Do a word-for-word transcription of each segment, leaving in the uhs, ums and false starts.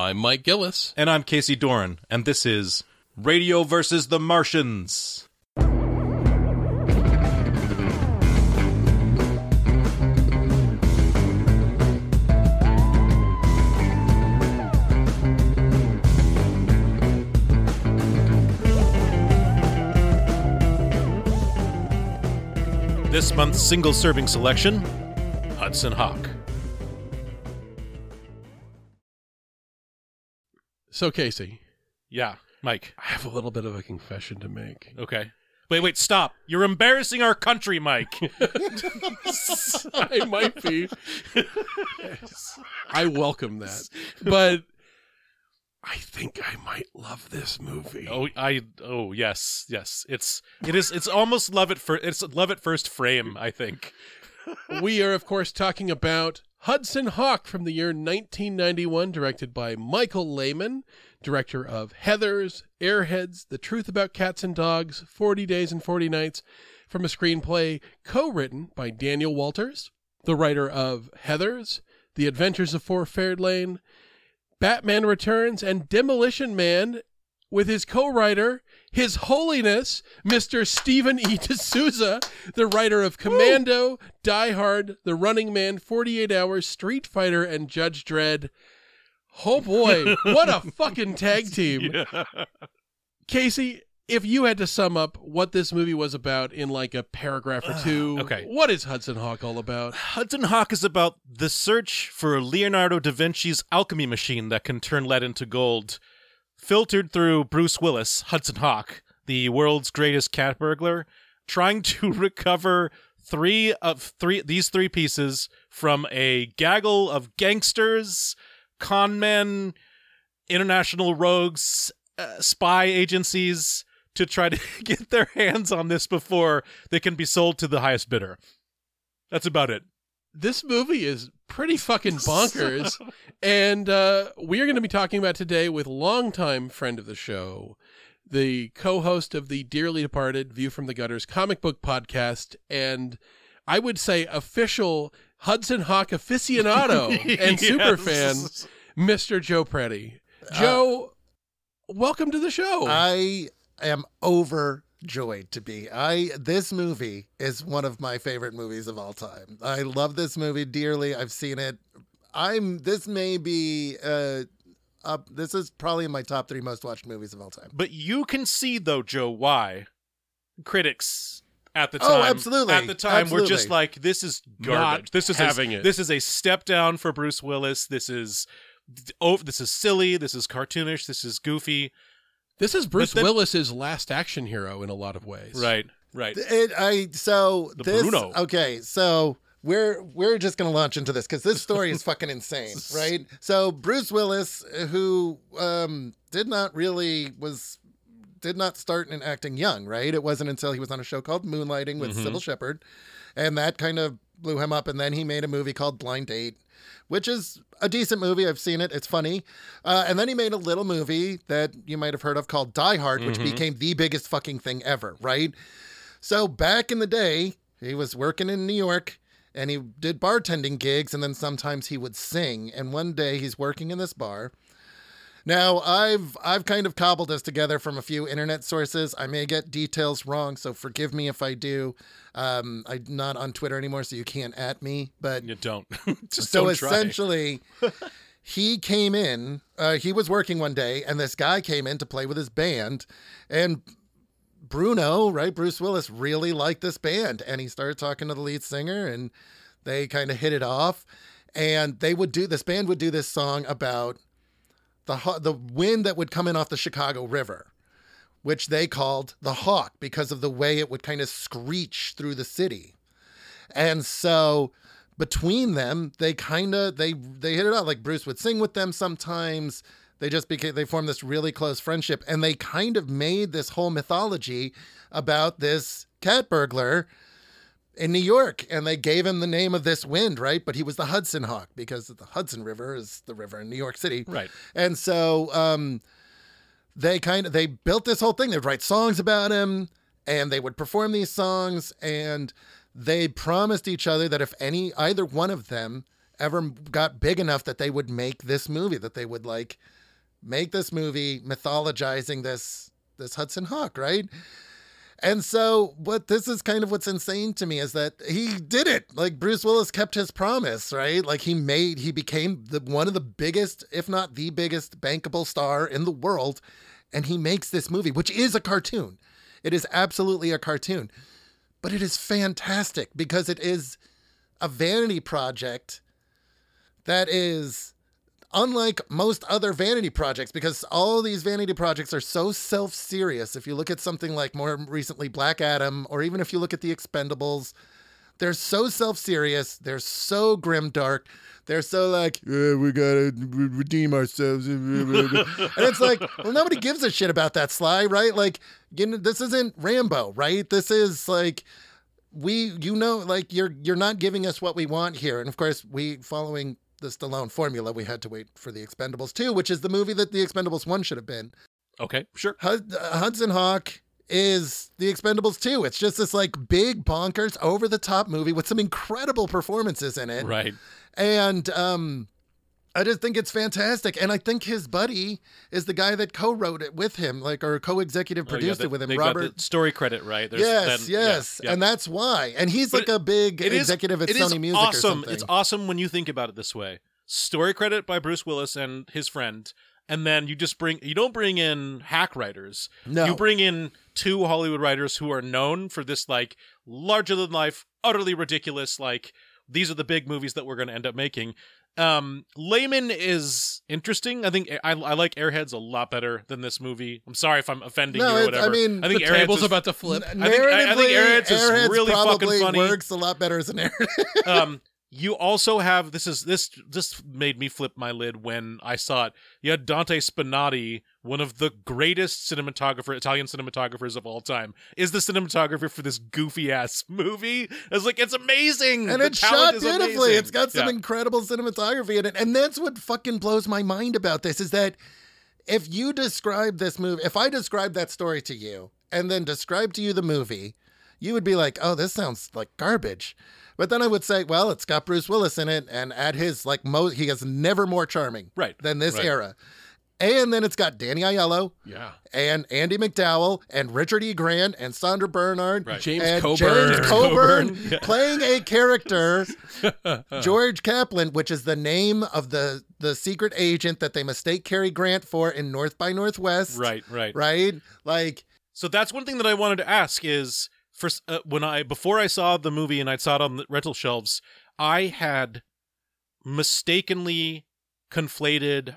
I'm Mike Gillis. And I'm Casey Doran, and this is Radio versus the Martians. This month's single-serving selection, Hudson Hawk. So, Casey. Yeah, Mike. I have a little bit of a confession to make. Okay. Wait, wait, stop. You're embarrassing our country, Mike. I might be. I welcome that. But I think I might love this movie. Oh, I oh yes, yes. It's it is it's almost love at first it's love at first frame, I think. We are of course talking about Hudson Hawk from the year nineteen ninety-one, directed by Michael Lehmann, director of Heathers, Airheads, The Truth About Cats and Dogs, forty days and forty nights, from a screenplay co-written by Daniel Walters, the writer of Heathers, The Adventures of Ford Fairlane, Batman Returns, and Demolition Man, with his co-writer, His Holiness, Mister Steven E. de Souza, the writer of Commando, Woo! Die Hard, The Running Man, forty-eight hours, Street Fighter, and Judge Dredd. Oh boy, what a fucking tag team. Yeah. Casey, if you had to sum up what this movie was about in like a paragraph or two, uh, okay. What is Hudson Hawk all about? Hudson Hawk is about the search for Leonardo da Vinci's alchemy machine that can turn lead into gold, filtered through Bruce Willis, Hudson Hawk, the world's greatest cat burglar, trying to recover three of three these three pieces from a gaggle of gangsters, con men, international rogues, uh, spy agencies, to try to get their hands on this before they can be sold to the highest bidder. That's about it. This movie is pretty fucking bonkers. And uh, we are going to be talking about today with longtime friend of the show, the co-host of the dearly departed View from the Gutters comic book podcast, and I would say official Hudson Hawk aficionado and yes. superfan, Mister Joe Preti. Joe, uh, welcome to the show. I am over... Joyed to be. I this movie is one of my favorite movies of all time. I love this movie dearly. I've seen it. I'm this may be uh up this is probably my top three most watched movies of all time. But you can see though, Joe, why critics at the time oh, absolutely. at the time absolutely. were just like, this is garbage. Not this is having a, it. This is a step down for Bruce Willis. This is oh this is silly, this is cartoonish, this is goofy. This is Bruce then, Willis's Last Action Hero in a lot of ways. Right, right. It, I so the this Bruno. Okay, so we're we're just gonna launch into this because this story is fucking insane, right? So Bruce Willis, who um, did not really was did not start in acting young, right? It wasn't until he was on a show called Moonlighting with mm-hmm. Sybil Shepherd, and that kind of blew him up. And then he made a movie called Blind Date, which is a decent movie. I've seen it. It's funny. Uh, and then he made a little movie that you might have heard of called Die Hard, which mm-hmm. became the biggest fucking thing ever, right? So back in the day, he was working in New York, and he did bartending gigs, and then sometimes he would sing. And one day he's working in this bar. Now, I've I've kind of cobbled this together from a few internet sources. I may get details wrong, so forgive me if I do. Um, I'm not on Twitter anymore, so you can't at me. But you don't. Just so don't essentially, try. he came in. Uh, he was working one day, and this guy came in to play with his band. And Bruno, right, Bruce Willis, really liked this band. And he started talking to the lead singer, and they kind of hit it off. And they would do this band would do this song about The, the wind that would come in off the Chicago River, which they called the Hawk because of the way it would kind of screech through the city. And so between them, they kind of, they, they hit it out. Like Bruce would sing with them sometimes. They just became, they formed this really close friendship, and they kind of made this whole mythology about this cat burglar in New York, and they gave him the name of this wind, right? But he was the Hudson Hawk because the Hudson River is the river in New York City, right? And so um, they kind of they built this whole thing. They'd write songs about him, and they would perform these songs, and they promised each other that if any either one of them ever got big enough that they would make this movie, that they would like make this movie mythologizing this, this Hudson Hawk, right? And so what this is kind of what's insane to me is that he did it. Like Bruce Willis kept his promise, right? Like he made, he became the, one of the biggest, if not the biggest bankable star in the world. And he makes this movie, which is a cartoon. It is absolutely a cartoon, but it is fantastic because it is a vanity project that is unlike most other vanity projects, because all these vanity projects are so self-serious. If you look at something like more recently Black Adam, or even if you look at The Expendables, they're so self-serious. They're so grim dark. They're so like, eh, we gotta re- redeem ourselves. And it's like, well, nobody gives a shit about that, Sly, right? Like, you know, this isn't Rambo, right? This is like, we, you know, like you're, you're not giving us what we want here. And of course, we following the Stallone formula, we had to wait for The Expendables two, which is the movie that The Expendables one should have been. Okay, sure. Hud- Hudson Hawk is The Expendables two. It's just this like big bonkers over the top movie with some incredible performances in it. Right. And um, I just think it's fantastic. And I think his buddy is the guy that co-wrote it with him, like, or co-executive produced oh, yeah, they, it with him. Robert got the story credit, right? There's yes, that, yes. Yeah, yeah. And that's why. And he's but like a big it executive is, at it Sony is Music awesome. Or something. It's awesome when you think about it this way. Story credit by Bruce Willis and his friend. And then you just bring, you don't bring in hack writers. No. You bring in two Hollywood writers who are known for this, like, larger than life, utterly ridiculous, like, these are the big movies that we're going to end up making. Um, Lehmann is interesting. I think I, I like Airheads a lot better than this movie. I'm sorry if I'm offending no, you or whatever. I mean, I think the Airheads table's is, about to flip. N- I, think, I, I think Airheads, Airheads is really fucking funny. Works a lot better as an narrative. um, You also have this is this just made me flip my lid when I saw it. You had Dante Spinotti, one of the greatest cinematographer Italian cinematographers of all time, is the cinematographer for this goofy ass movie. I was like, it's amazing, and it's shot beautifully. Amazing. It's got some yeah. incredible cinematography in it, and that's what fucking blows my mind about this is that if you describe this movie, if I describe that story to you, and then describe to you the movie, you would be like, oh, this sounds like garbage. But then I would say, well, it's got Bruce Willis in it, and at his, like, most, he is never more charming right. than this right. era. And then it's got Danny Aiello, yeah, and Andie MacDowell, and Richard E. Grant, and Sandra Bernhard, right. James and Coburn, James Coburn, Coburn. Yeah. playing a character, George Kaplan, which is the name of the the secret agent that they mistake Cary Grant for in North by Northwest. Right, right, right. Like, so that's one thing that I wanted to ask is. First, uh, when I before I saw the movie and I saw it on the rental shelves, I had mistakenly conflated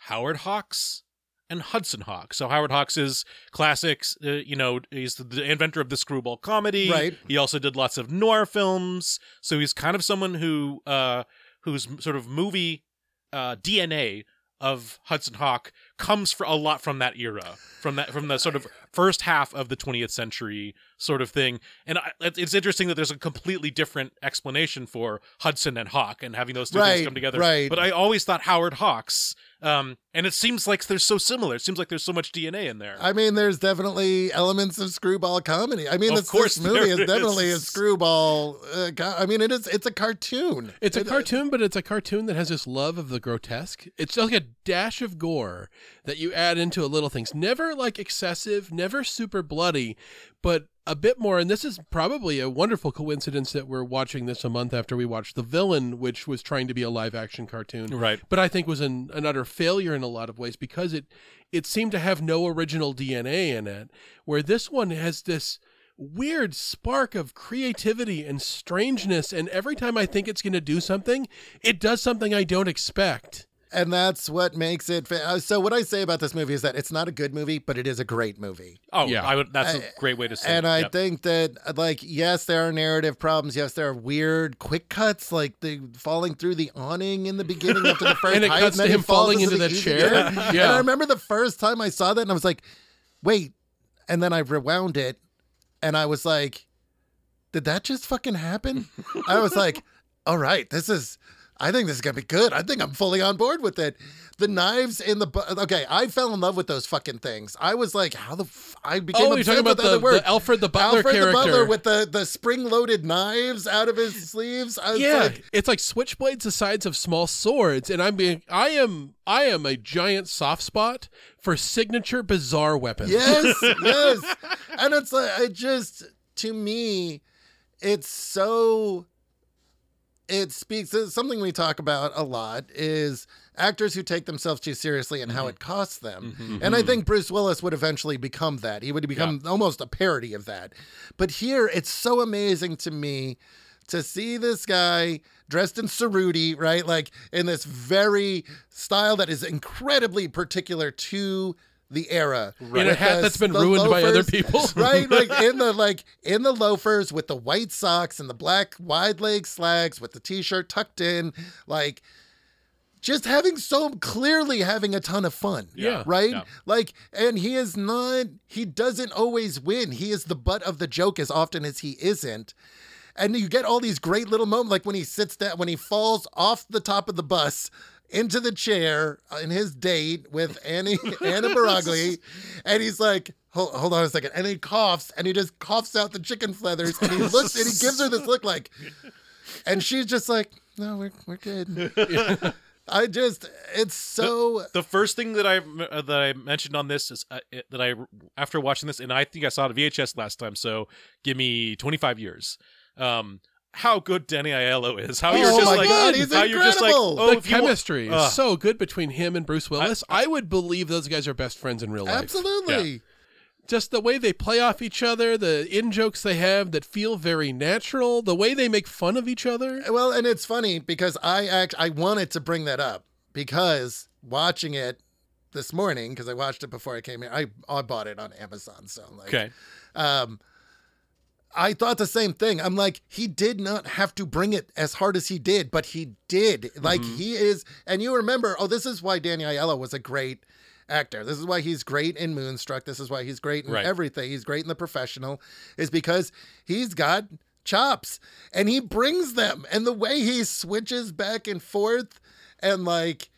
Howard Hawks and Hudson Hawk. So Howard Hawks is classics, uh, you know, he's the inventor of the screwball comedy. Right. He also did lots of noir films. So he's kind of someone who uh, whose sort of movie uh, D N A of Hudson Hawk comes for a lot from that era, from that from the sort of first half of the twentieth century sort of thing. And I, it's interesting that there's a completely different explanation for Hudson and Hawk and having those two right, things come together. Right. But I always thought Howard Hawks, um, and it seems like they're so similar. It seems like there's so much D N A in there. I mean, there's definitely elements of screwball comedy. I mean, of this, course this movie is, is definitely a screwball. Uh, co- I mean, it is. It's a cartoon. It's a it, cartoon, uh, but it's a cartoon that has this love of the grotesque. It's like a dash of gore that you add into a little things, never like excessive, never super bloody, but a bit more. And this is probably a wonderful coincidence that we're watching this a month after we watched The Villain, which was trying to be a live action cartoon. Right. But I think was an, an utter failure in a lot of ways because it, it seemed to have no original D N A in it, where this one has this weird spark of creativity and strangeness. And every time I think it's going to do something, it does something I don't expect. And that's what makes it. Fa- so what I say about this movie is that it's not a good movie, but it is a great movie. Oh, yeah, I would, that's a great way to say. And it. And I yep. think that, like, yes, there are narrative problems. Yes, there are weird quick cuts, like the falling through the awning in the beginning after the first. And it height, cuts and to him falling into the, the chair. Yeah. Yeah. And I remember the first time I saw that, and I was like, "Wait!" And then I rewound it, and I was like, "Did that just fucking happen?" I was like, "All right, this is." I think this is going to be good. I think I'm fully on board with it. The knives in the... Bu- okay, I fell in love with those fucking things. I was like, how the... F- I became oh, you're talking about the, the Alfred the Butler Alfred character. Alfred the Butler with the, the spring-loaded knives out of his sleeves. I was yeah, like, it's like switchblades the sides of small swords, and I'm being... I am... I am a giant soft spot for signature bizarre weapons. Yes, yes. And it's like, I just, to me, it's so, it speaks, something we talk about a lot is actors who take themselves too seriously and how mm-hmm. it costs them. Mm-hmm. And I think Bruce Willis would eventually become that. He would become yeah. almost a parody of that. But here, it's so amazing to me to see this guy dressed in ceruti, right? Like in this very style that is incredibly particular to the era. Right. In a hat that's been ruined loafers, by other people. Right? Like in the like in the loafers with the white socks and the black wide leg slacks with the t-shirt tucked in, like just having so clearly having a ton of fun. Yeah. Right? Yeah. Like, and he is not, he doesn't always win. He is the butt of the joke as often as he isn't. And you get all these great little moments, like when he sits down, when he falls off the top of the bus into the chair in his date with Annie, Anna Baragli, and he's like, hold, hold on a second. And he coughs, and he just coughs out the chicken feathers, and he looks, and he gives her this look like, and she's just like, no, we're, we're good. Yeah. I just, it's so. The, the first thing that I uh, that I mentioned on this is uh, it, that I, after watching this, and I think I saw it on V H S last time, so give me twenty-five years. Um, how good Danny Aiello is. How oh you're just my like, God, he's how incredible. You're just like, oh, the chemistry want, uh, is so good between him and Bruce Willis. I, I, I would believe those guys are best friends in real life. Absolutely. Yeah. Just the way they play off each other, the in jokes they have that feel very natural, the way they make fun of each other. Well, and it's funny because I act, I wanted to bring that up because watching it this morning, because I watched it before I came here. I, I bought it on Amazon, so I'm like, okay. Um, I thought the same thing. I'm like, he did not have to bring it as hard as he did, but he did. Like, mm-hmm. he is... And you remember, oh, this is why Danny Aiello was a great actor. This is why he's great in Moonstruck. This is why he's great in right. everything. He's great in The Professional, is because he's got chops, and he brings them. And the way he switches back and forth and, like...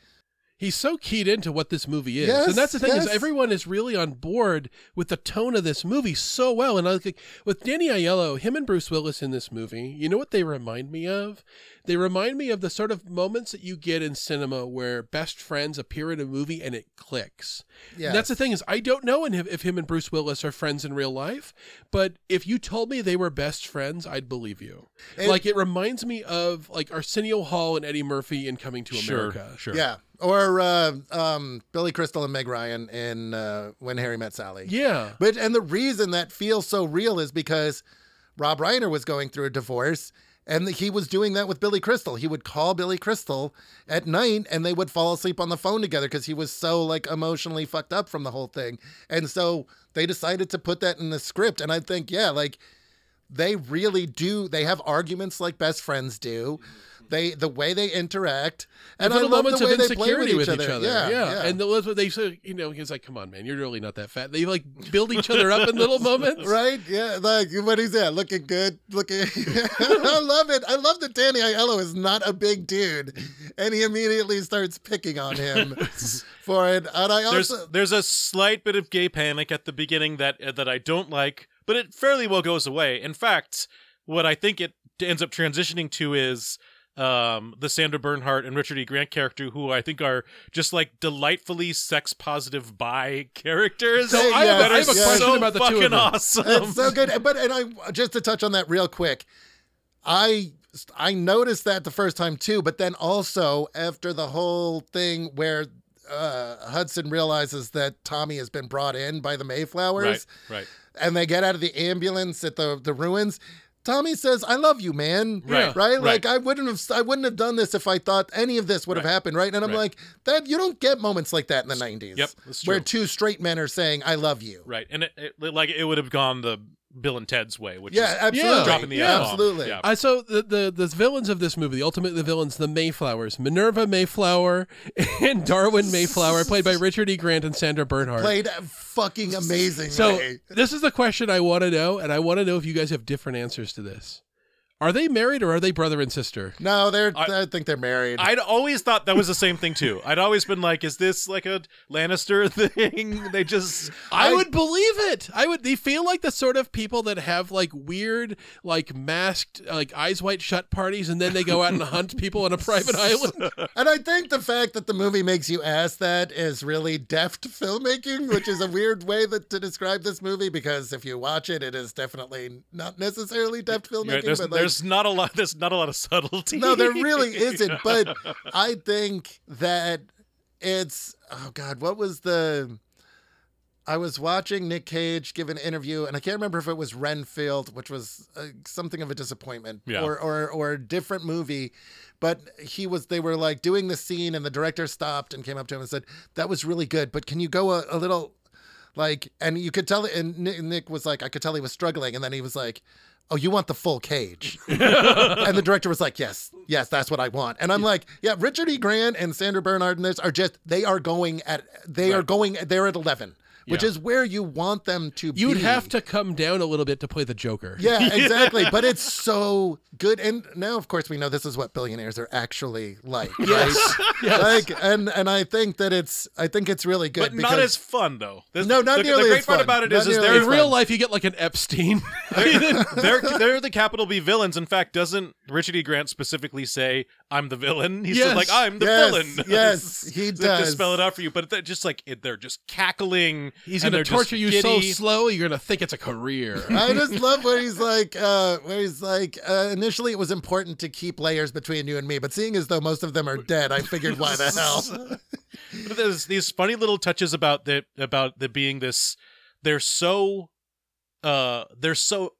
He's so keyed into what this movie is. Yes, and that's the thing yes. is everyone is really on board with the tone of this movie so well. And I think with Danny Aiello, him and Bruce Willis in this movie, you know what they remind me of? They remind me of the sort of moments that you get in cinema where best friends appear in a movie and it clicks. Yes. And that's the thing is I don't know if him and Bruce Willis are friends in real life, but if you told me they were best friends, I'd believe you. And like it reminds me of like Arsenio Hall and Eddie Murphy in Coming to sure, America. Sure. Yeah. Or uh, um, Billy Crystal and Meg Ryan in uh, When Harry Met Sally. Yeah. But and the reason that feels so real is because Rob Reiner was going through a divorce, and he was doing that with Billy Crystal. He would call Billy Crystal at night, and they would fall asleep on the phone together because he was so like emotionally fucked up from the whole thing. And so they decided to put that in the script. And I think, yeah, like they really do. They have arguments like best friends do. They the way they interact and, and I love the way they play with each, with each other. other. Yeah, yeah. yeah, and the what they say, you know, he's like, "Come on, man, you're really not that fat." They like build each other up in little moments, right? Yeah, like what he's at, looking good, looking. I love it. I love that Danny Aiello is not a big dude, and he immediately starts picking on him for it. And I also there's, there's a slight bit of gay panic at the beginning that uh, that I don't like, but it fairly well goes away. In fact, what I think it ends up transitioning to is. Um, the Sandra Bernhard and Richard E. Grant character, who I think are just like delightfully sex positive bi characters. So I, yes, I have a yes. question so about the two of them. Awesome. It's so good. But and I just to touch on that real quick, I I noticed that the first time too. But then also after the whole thing where uh, Hudson realizes that Tommy has been brought in by the Mayflowers, right, right, and they get out of the ambulance at the the ruins. Tommy says, "I love you, man." Right, right. Like right. I wouldn't have, I wouldn't have done this if I thought any of this would right. have happened, right? And I'm right. like, that you don't get moments like that in the nineties. Yep, that's true. Where two straight men are saying, "I love you." Right, and it, it, like it would have gone the Bill and Ted's way, which yeah, is absolutely. Dropping the yeah, absolutely. Yeah. Uh, so the, the the villains of this movie, the ultimate the villains, the Mayflowers, Minerva Mayflower and Darwin Mayflower, played by Richard E. Grant and Sandra Bernhard, played fucking amazing. So way. This is the question I want to know, and I want to know if you guys have different answers to this. Are they married or are they brother and sister? No, they're. I, I think they're married. I'd always thought that was the same thing too. I'd always been like, "Is this like a Lannister thing?" They just. I, I would believe it. I would. They feel like the sort of people that have like weird, like masked, like eyes wide shut parties, and then they go out and hunt people on a private island. And I think the fact that the movie makes you ask that is really deft filmmaking, which is a weird way that to describe this movie because if you watch it, it is definitely not necessarily deft filmmaking. Right, there's, but like, there's There's not a lot. There's not a lot of subtlety. No, there really isn't. But I think that it's. Oh God, what was the? I was watching Nick Cage give an interview, and I can't remember if it was Renfield, which was uh, something of a disappointment, yeah. or or or a different movie. But he was. They were like doing the scene, and the director stopped and came up to him and said, "That was really good, but can you go a, a little, like?" And you could tell. And Nick was like, "I could tell he was struggling," and then he was like. Oh, you want the full Cage. And the director was like, yes, yes, that's what I want. And I'm yeah. like, yeah, Richard E. Grant and Sandra Bernhard and this are just, they are going at, they right. are going, they're at eleven, yeah. which is where you want them to You'd be. You'd have to come down a little bit to play the Joker. Yeah, exactly. But it's so good. And now, of course, we know this is what billionaires are actually like. Yes. Right? Yes. Like, and, and I think that it's, I think it's really good. But because, not as fun, though. There's, no, not the, nearly the great as part fun. About it not is, is there in real life, you get like an Epstein. They're, they're the capital B villains. In fact, doesn't Richard E. Grant specifically say, I'm the villain? He's yes. just like, I'm the yes. villain. Yes, he does. They have to spell it out for you. But they're just like, they're just cackling. He's going to torture you giddy. So slow, you're going to think it's a career. I just love where he's like, uh, where he's like, uh, initially it was important to keep layers between you and me. But seeing as though most of them are dead, I figured why the hell. But there's these funny little touches about the, about the being this, they're so, uh, they're so,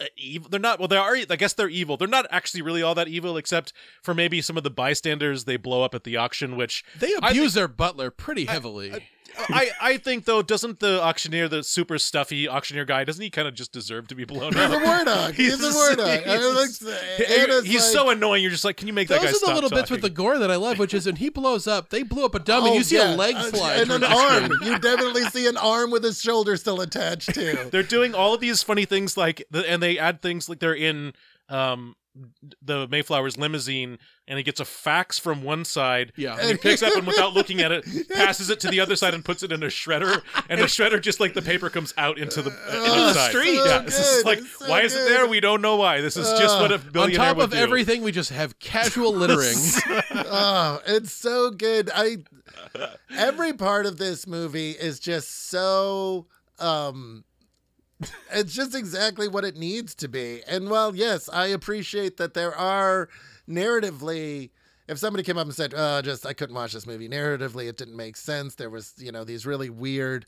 Uh, evil. They're not, well, they are, I guess they're evil. They're not actually really all that evil, except for maybe some of the bystanders they blow up at the auction, which they abuse think, their butler pretty heavily. I, I, I think, though, doesn't the auctioneer, the super stuffy auctioneer guy, doesn't he kind of just deserve to be blown up? He's a war dog. He's, he's a war dog. He's, he's, he's like, so annoying. You're just like, can you make that guy stop talking? Those are the little bits with the gore that I love, which is when he blows up, they blew up a dummy. Oh, you see yeah. a leg fly. Uh, and an arm. You definitely see an arm with his shoulder still attached to. They're doing all of these funny things, like, and they add things like they're in... Um, the Mayflower's limousine, and he gets a fax from one side, yeah. and he picks up and without looking at it, passes it to the other side and puts it in a shredder, and the shredder just like the paper comes out into the, uh, into oh, the street. So yeah. This is like, so why good. Is it there? We don't know why. This is uh, just what a billionaire on top of do. Everything, we just have casual littering. Oh, it's so good. I every part of this movie is just so. Um, It's just exactly what it needs to be. And while, yes, I appreciate that there are narratively, if somebody came up and said, oh, just, I couldn't watch this movie. Narratively, it didn't make sense. There was, you know, these really weird,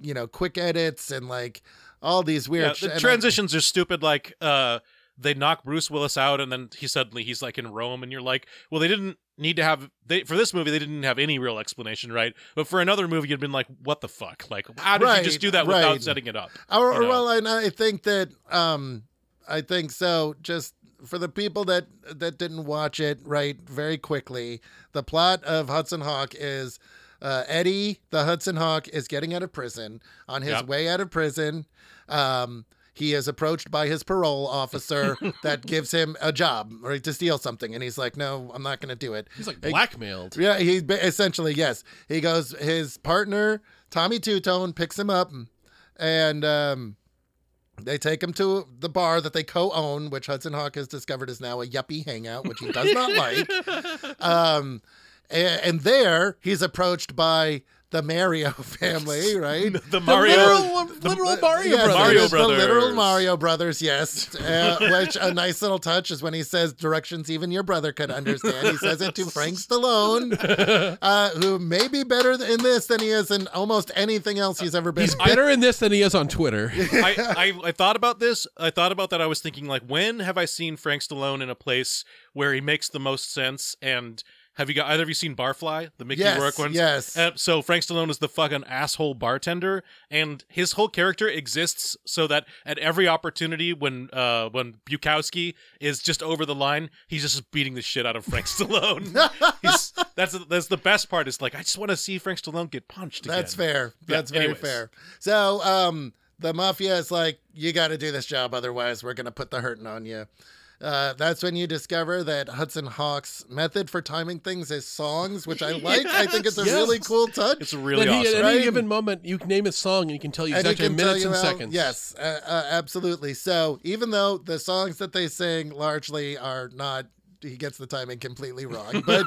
you know, quick edits and like all these weird. Yeah, the sh- transitions I- are stupid. Like, uh, they knock Bruce Willis out and then he suddenly, he's like in Rome and you're like, well, they didn't need to have, they for this movie, they didn't have any real explanation, right? But for another movie, you'd been like, what the fuck? Like, how did right, you just do that right. without setting it up? Or, or well, and I think that, um, I think so, just for the people that, that didn't watch it, right, very quickly, the plot of Hudson Hawk is uh, Eddie, the Hudson Hawk, is getting out of prison. On his yep. way out of prison, um, he is approached by his parole officer that gives him a job right, to steal something. And he's like, no, I'm not going to do it. He's like blackmailed. Yeah, he essentially, yes. He goes, his partner, Tommy Two-Tone, picks him up and um, they take him to the bar that they co-own, which Hudson Hawk has discovered is now a yuppie hangout, which he does not like. Um, and, and there he's approached by... the Mario family, right? The Mario, the literal, the, literal Mario yes, Brothers. Mario Brothers. The literal Mario Brothers, yes. Uh, which a nice little touch is when he says directions even your brother could understand. He says it to Frank Stallone, uh, who may be better in this than he is in almost anything else he's ever been. He's better in this than he is on Twitter. I, I, I thought about this. I thought about that. I was thinking, like, when have I seen Frank Stallone in a place where he makes the most sense and... Have you got either of you seen Barfly, the Mickey yes, Rourke ones? Yes. Uh, so Frank Stallone is the fucking asshole bartender, and his whole character exists so that at every opportunity, when uh, when Bukowski is just over the line, he's just beating the shit out of Frank Stallone. he's, that's that's the best part. Is like I just want to see Frank Stallone get punched. Again. That's fair. That's yeah, very anyways. Fair. So um, the mafia is like, you got to do this job, otherwise we're gonna put the hurtin' on you. Uh, that's when you discover that Hudson Hawk's method for timing things is songs, which I like. Yes, I think it's a yes. really cool touch. It's really that he, awesome. At right? any given moment, you can name a song and he can tell you exactly and minutes and how, seconds. Yes, uh, uh, absolutely. So even though the songs that they sing largely are not, he gets the timing completely wrong, but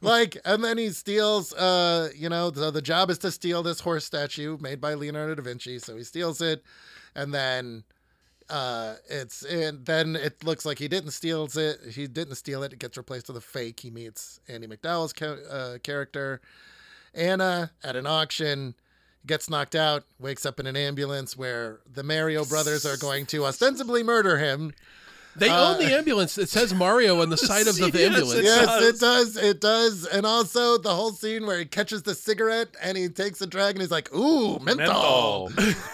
like, and then he steals, uh, you know, so the job is to steal this horse statue made by Leonardo da Vinci. So he steals it. And then, uh, it's, and then it looks like he didn't steal it. He didn't steal it. It gets replaced with a fake. He meets Andie MacDowell's ca- uh, character, Anna, at an auction. Gets knocked out, wakes up in an ambulance where the Mario brothers are going to ostensibly murder him. They uh, own the ambulance. It says Mario on the side of the yes, ambulance. It yes, does. it does. It does. And also the whole scene where he catches the cigarette and he takes a drag and he's like, ooh, menthol. menthol.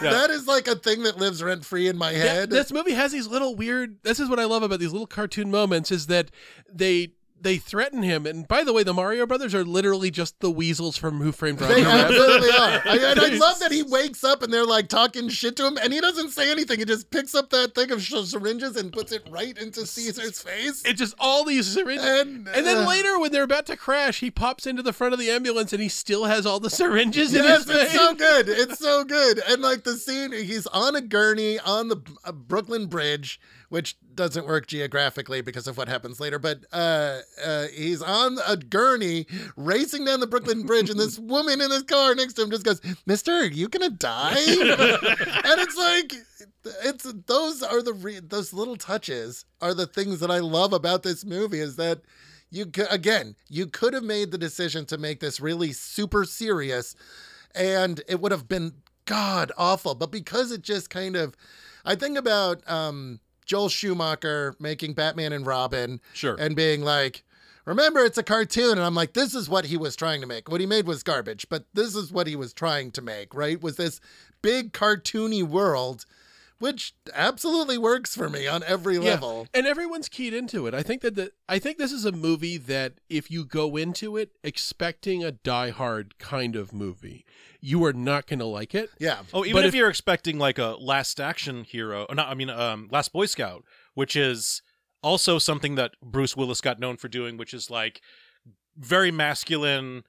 Yeah. That is like a thing that lives rent free in my head. That, this movie has these little weird, this is what I love about these little cartoon moments, is that they they threaten him. And by the way, the Mario brothers are literally just the weasels from Who Framed Roger Rabbit. They absolutely are. I, and I love that he wakes up and they're like talking shit to him and he doesn't say anything. He just picks up that thing of syringes and puts it right into Caesar's face. It's just all these syringes. And, uh, and then later when they're about to crash, he pops into the front of the ambulance and he still has all the syringes yes, in his face. It's so good. It's so good. And like the scene, he's on a gurney on the uh, Brooklyn Bridge, which doesn't work geographically because of what happens later, but uh, uh, he's on a gurney racing down the Brooklyn Bridge, and this woman in this car next to him just goes, "Mister, are you gonna die?" And it's like, it's those are the re- those little touches are the things that I love about this movie. Is that you c- again, you could have made the decision to make this really super serious, and it would have been god awful, but because it just kind of, I think about. Um, Joel Schumacher making Batman and Robin sure. and being like, remember, it's a cartoon. And I'm like, this is what he was trying to make. What he made was garbage, but this is what he was trying to make, right? Was this big cartoony world, which absolutely works for me on every level. Yeah. And everyone's keyed into it. I think that the, I think this is a movie that if you go into it expecting a Die Hard kind of movie, you are not going to like it. Yeah. Oh, even if, if you're expecting like a Last Action Hero, or not, I mean, um, Last Boy Scout, which is also something that Bruce Willis got known for doing, which is like very masculine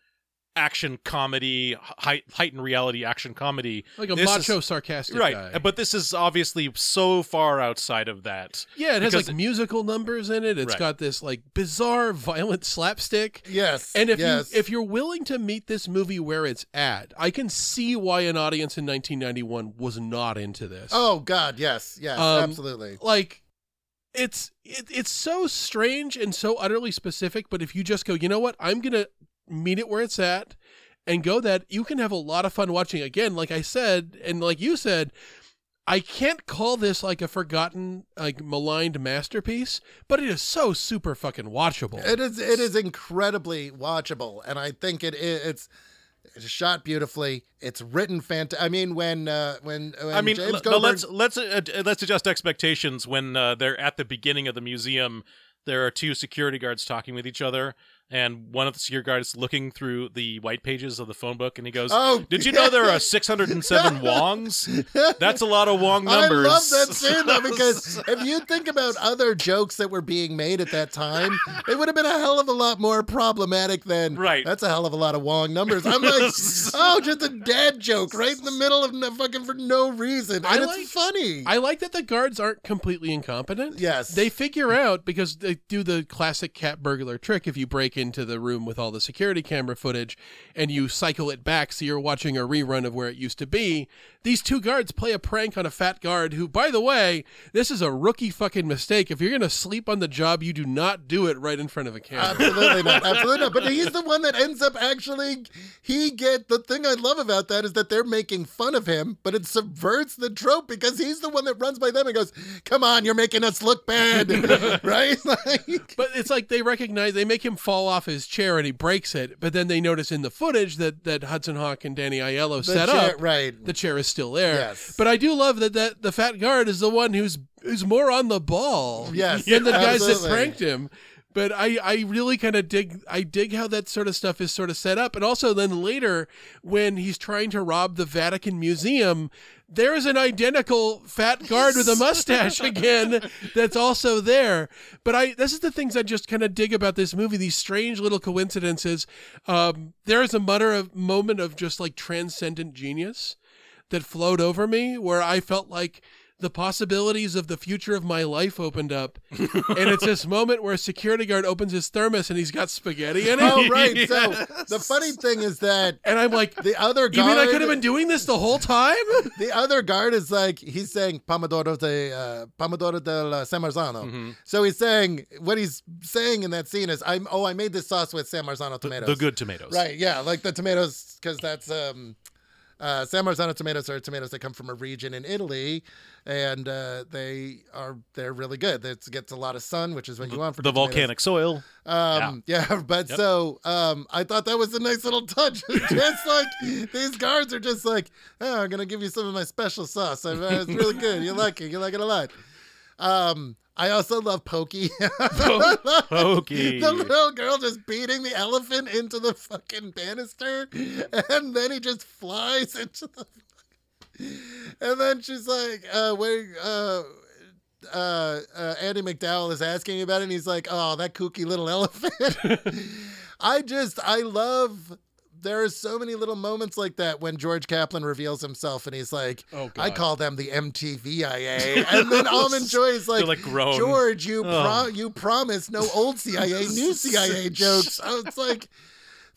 action comedy, hei- heightened reality action comedy. Like a this macho, is, sarcastic right, guy. Right. But this is obviously so far outside of that. Yeah, it has like it, musical numbers in it. It's right. got this like bizarre, violent slapstick. Yes. And if yes. you if you're willing to meet this movie where it's at, I can see why an audience in nineteen ninety-one was not into this. Oh God, yes, yes, um, absolutely. Like. It's it, it's so strange and so utterly specific, but if you just go, you know what, I'm going to meet it where it's at and go that, you can have a lot of fun watching. Again, like I said, and like you said, I can't call this like a forgotten, like maligned masterpiece, but it is so super fucking watchable. It is it is incredibly watchable, and I think it is, it's... It's shot beautifully. It's written fantastic. I mean, when uh, when, when I mean, James Coburn- let's let's uh, let's adjust expectations. When uh, they're at the beginning of the museum, there are two security guards talking with each other, and one of the security guards looking through the white pages of the phone book, and he goes, "Oh, did you yeah. know there are six hundred seven wongs? That's a lot of wong numbers." I love that scene though, because if you think about other jokes that were being made at that time, it would have been a hell of a lot more problematic than right. That's a hell of a lot of wong numbers. I'm like, oh, just a dad joke right in the middle of no, fucking for no reason, and I like, it's funny. I like that the guards aren't completely incompetent. Yes, they figure out, because they do the classic cat burglar trick. If you break into the room with all the security camera footage and you cycle it back so you're watching a rerun of where it used to be, these two guards play a prank on a fat guard who, by the way, this is a rookie fucking mistake. If you're going to sleep on the job, you do not do it right in front of a camera. Absolutely not. Absolutely not. But he's the one that ends up actually, he get, the thing I love about that is that they're making fun of him, but it subverts the trope because he's the one that runs by them and goes, come on, you're making us look bad. Right? Like, but it's like they recognize, they make him fall off his chair and he breaks it, but then they notice in the footage that that Hudson Hawk and Danny Aiello set chair, up right. the chair is still there. Yes. But I do love that, that the fat guard is the one who's who's more on the ball yes, than the absolutely. guys that pranked him. But I, I really kind of dig, I dig how that sort of stuff is sort of set up. And also then later when he's trying to rob the Vatican Museum, there's an identical fat guard with a mustache again that's also there. But I, this is the things I just kind of dig about this movie, these strange little coincidences. Um, there is a mutter of moment of just like transcendent genius that flowed over me where I felt like the possibilities of the future of my life opened up. And it's this moment where a security guard opens his thermos and he's got spaghetti in it. Oh, right. Yes. So the funny thing is that... And I'm like, the other guard, you mean I could have been doing this the whole time? The other guard is like, he's saying, Pomodoro de, uh, Pomodoro del San Marzano. Mm-hmm. So he's saying, what he's saying in that scene is, I'm oh, I made this sauce with San Marzano tomatoes. The, the good tomatoes. Right, yeah, like the tomatoes, because that's... Um, Uh, San Marzano tomatoes are tomatoes that come from a region in Italy, and uh, they are they're really good. It gets a lot of sun, which is what you want for the tomatoes. Volcanic soil. Um, yeah. yeah, but yep. so um, I thought that was a nice little touch. Just like these guards are just like, oh, I'm gonna give you some of my special sauce. It's really good. You like it. You like it a lot. Um, I also love Pokey. Pokey. The little girl just beating the elephant into the fucking banister. And then he just flies into the... And then she's like, uh, wait, uh... Uh, uh, Andie MacDowell is asking about it. And he's like, oh, that kooky little elephant. I just, I love... There are so many little moments like that when George Kaplan reveals himself and he's like, oh, I call them the M T V I A. And then Almond Joy is like, like George, you oh. pro- you promised no old C I A, new C I A jokes. I was like,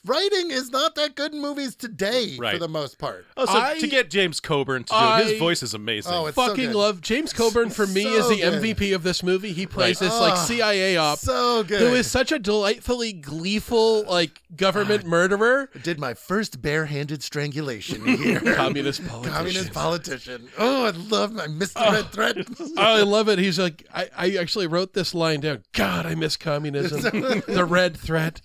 writing is not that good in movies today right. for the most part. Oh, so I, to get James Coburn to do I, it, his voice is amazing. Oh, it's fucking so love. James Coburn for me so is the good. M V P of this movie. He plays right. this like C I A op so good. Who is such a delightfully gleeful like government uh, murderer. Did my first barehanded strangulation here. Communist politician. Communist politician. Oh, I love my Mister Oh. Red Threat. Oh, I love it. He's like, I, I actually wrote this line down. God, I miss communism. The Red Threat.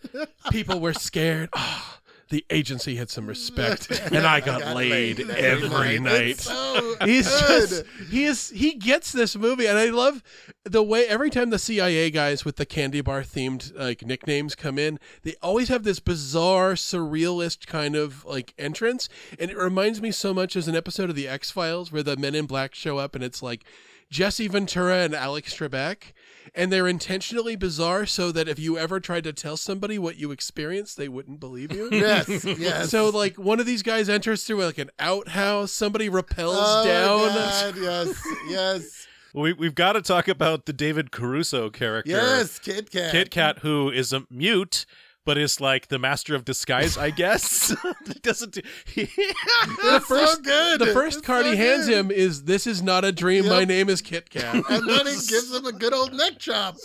People were scared. Oh, the agency had some respect, and I got, I got laid, laid every night. So He's good. just he is he gets this movie, and I love the way every time the C I A guys with the candy bar themed like nicknames come in, they always have this bizarre, surrealist kind of like entrance, and it reminds me so much as an episode of The X-Files where the Men in Black show up, and it's like Jesse Ventura and Alex Trebek. And they're intentionally bizarre so that if you ever tried to tell somebody what you experienced, they wouldn't believe you. Yes, yes. So, like, one of these guys enters through, like, an outhouse. Somebody rappels oh down. My God, yes, yes. We, we've got to talk about the David Caruso character. Yes, Kit Kat. Kit Kat, who is a mute, but is, like, the master of disguise, I guess. He doesn't do... The first, so good. The first it's card so he hands good. him is, this is not a dream, yep. my name is Kit Kat. And then he gives him a good old neck chop.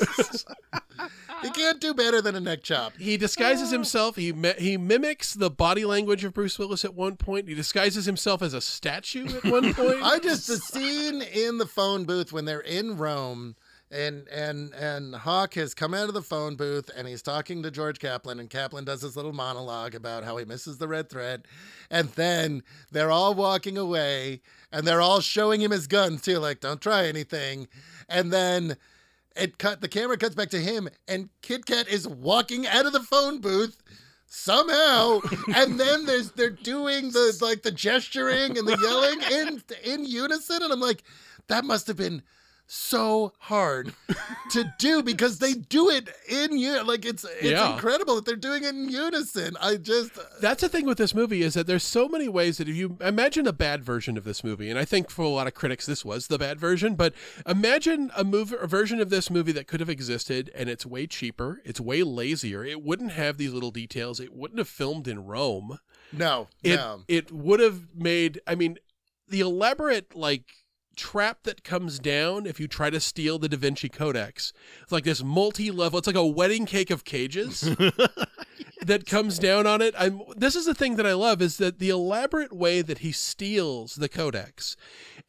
He can't do better than a neck chop. He disguises himself. He mi- he mimics the body language of Bruce Willis at one point. He disguises himself as a statue at one point. I just, the scene in the phone booth when they're in Rome... And and and Hawk has come out of the phone booth and he's talking to George Kaplan, and Kaplan does his little monologue about how he misses the Red Threat. And then they're all walking away and they're all showing him his guns too, like, don't try anything. And then it cut the camera cuts back to him, and Kit Kat is walking out of the phone booth somehow, and then there's they're doing the like the gesturing and the yelling in in unison, and I'm like, that must have been so hard to do because they do it in you like it's it's yeah. incredible that they're doing it in unison. I just that's the thing with this movie is that there's so many ways that if you imagine a bad version of this movie, and I think for a lot of critics this was the bad version, but imagine a movie a version of this movie that could have existed, and it's way cheaper, it's way lazier, it wouldn't have these little details, it wouldn't have filmed in Rome. No, it no. it would have made. I mean, the elaborate like. trap that comes down if you try to steal the Da Vinci Codex. It's like this multi-level, it's like a wedding cake of cages that comes down on it. I'm, this is the thing that I love is that the elaborate way that he steals the Codex,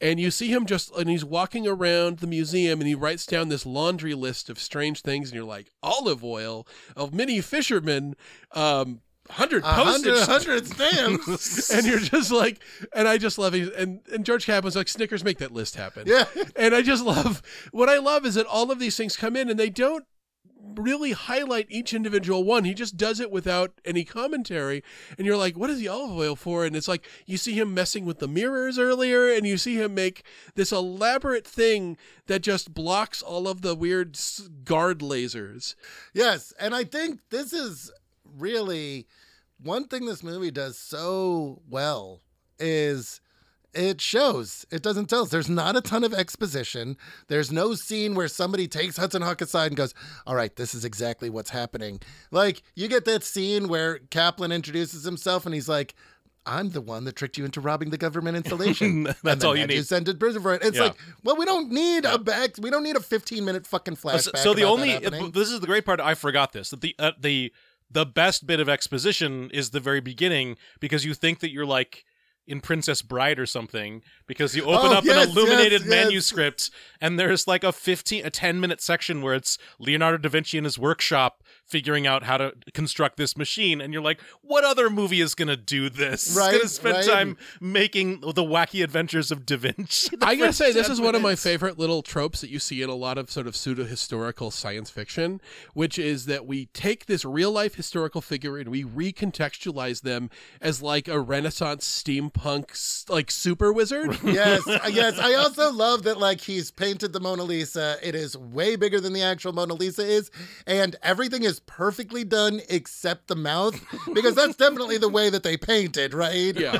and you see him just, and he's walking around the museum and he writes down this laundry list of strange things, and you're like, olive oil of many fishermen, um, Hundred postage, hundred stamps, and you're just like, and I just love it. And and George Kaplan's like, Snickers, make that list happen. Yeah, and I just love what I love is that all of these things come in and they don't really highlight each individual one. He just does it without any commentary. And you're like, what is the olive oil for? And it's like, you see him messing with the mirrors earlier, and you see him make this elaborate thing that just blocks all of the weird guard lasers. Yes. And I think this is really one thing this movie does so well is it shows. It doesn't tell us. There's not a ton of exposition. There's no scene where somebody takes Hudson Hawk aside and goes, all right, this is exactly what's happening. Like, you get that scene where Kaplan introduces himself and he's like, I'm the one that tricked you into robbing the government installation. That's all you need. You sent to prison for it. It's yeah. like, well, we don't need yeah. a back. We don't need a fifteen minute fucking flashback. So, so the only, this is the great part. I forgot this. The, uh, the, the best bit of exposition is the very beginning, because you think that you're like, in Princess Bride or something, because you open oh, up yes, an illuminated yes, yes. manuscript and there's like a fifteen, a ten minute section where it's Leonardo da Vinci in his workshop figuring out how to construct this machine. And you're like, what other movie is going to do this? Right, it's going to spend right. time making the wacky adventures of da Vinci. I got to say, this is minutes. one of my favorite little tropes that you see in a lot of sort of pseudo-historical science fiction, which is that we take this real-life historical figure and we recontextualize them as like a Renaissance steampunk Punk like super wizard. Yes, yes. I also love that like he's painted the Mona Lisa. It is way bigger than the actual Mona Lisa is, and everything is perfectly done except the mouth, because that's definitely the way that they painted, right? Yeah.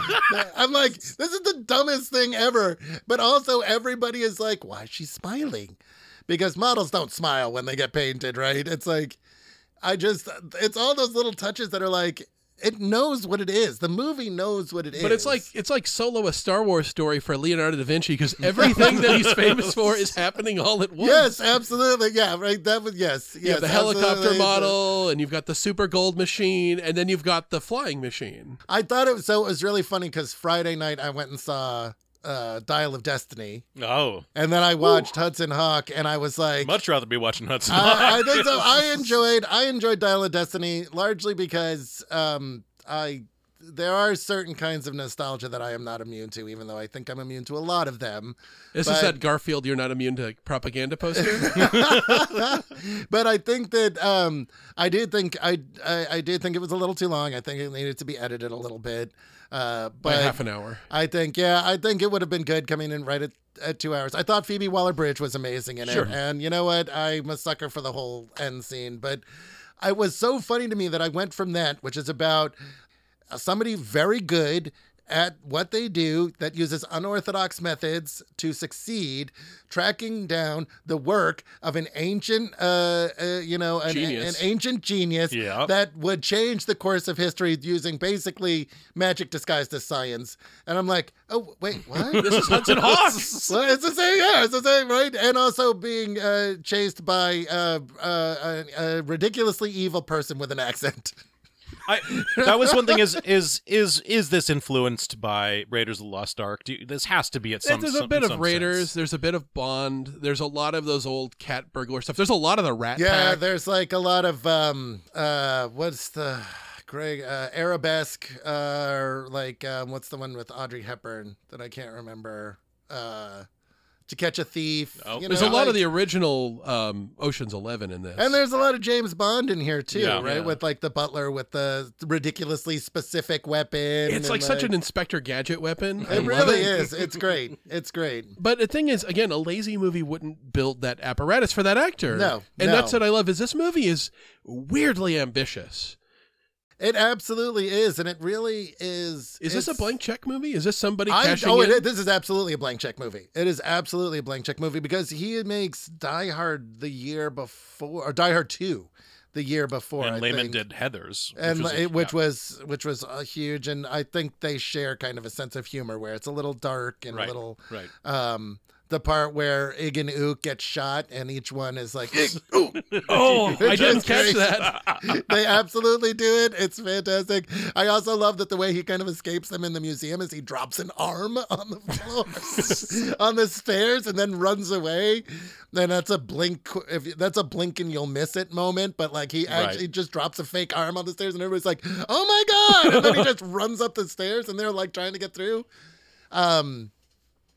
I'm like, this is the dumbest thing ever. But also everybody is like, why is she smiling? Because models don't smile when they get painted, right? It's like, I just, it's all those little touches that are like, it knows what it is. The movie knows what it is. But it's like it's like Solo, a Star Wars story for Leonardo da Vinci, because everything that he's famous for is happening all at once. Yes, absolutely. Yeah, right. That was yes. yes you have the absolutely. helicopter model, and you've got the super gold machine, and then you've got the flying machine. I thought it was so. It was really funny because Friday night I went and saw uh, Dial of Destiny. Oh, and then I watched Ooh. Hudson Hawk, and I was like, much rather be watching Hudson Hawk. I, I think so. I enjoyed, I enjoyed Dial of Destiny largely because um, I there are certain kinds of nostalgia that I am not immune to, even though I think I'm immune to a lot of them. This but, is that Garfield you're not immune to propaganda poster. But I think that um, I did think I, I I did think it was a little too long. I think it needed to be edited a little bit. Uh, but by half an hour, I think. Yeah, I think it would have been good coming in right at, at two hours. I thought Phoebe Waller-Bridge was amazing in sure. it, and you know what? I'm a sucker for the whole end scene, but it was so funny to me that I went from that, which is about somebody very good at what they do that uses unorthodox methods to succeed, tracking down the work of an ancient, uh, uh, you know, an, an ancient genius yeah. that would change the course of history using basically magic disguised as science. And I'm like, oh, wait, what? This is Hudson Hawks. Well, it's the same, yeah, it's the same, right? And also being uh, chased by uh, uh, a, a ridiculously evil person with an accent. I, that was one thing. Is is is is this influenced by Raiders of the Lost Ark? Do you, this has to be at some. There's some, a bit of Raiders. Sense. There's a bit of Bond. There's a lot of those old cat burglar stuff. There's a lot of the Rat Yeah, pack. There's like a lot of um uh what's the Greg uh, Arabesque uh, or like um, what's the one with Audrey Hepburn that I can't remember. Uh, To Catch a Thief. Nope. You know, there's a lot like, of the original um, Ocean's Eleven in this. And there's a lot of James Bond in here, too, yeah, right? Yeah. With, like, the butler with the ridiculously specific weapon. It's, like, like, such an Inspector Gadget weapon. It I really it. is. It's great. It's great. But the thing is, again, a lazy movie wouldn't build that apparatus for that actor. No. And no. that's what I love, is this movie is weirdly ambitious. It absolutely is, and it really is. Is this a blank check movie? Is this somebody cashing I, oh, in? It, this is absolutely a blank check movie. It is absolutely a blank check movie because he makes Die Hard the year before, or Die Hard two the year before. And I Lehmann think. did Heathers. And which, was, it, which yeah. was which was a huge, and I think they share kind of a sense of humor where it's a little dark and right, a little... Right, um, the part where Ig and Ook get shot, and each one is like, oh, I didn't catch that. They absolutely do it. It's fantastic. I also love that the way he kind of escapes them in the museum is he drops an arm on the floor, on the stairs, and then runs away. Then that's a blink. If that's a blink and you'll miss it moment. But like he actually right. just drops a fake arm on the stairs, and everybody's like, oh my god! And then he just runs up the stairs, and they're like trying to get through. Um.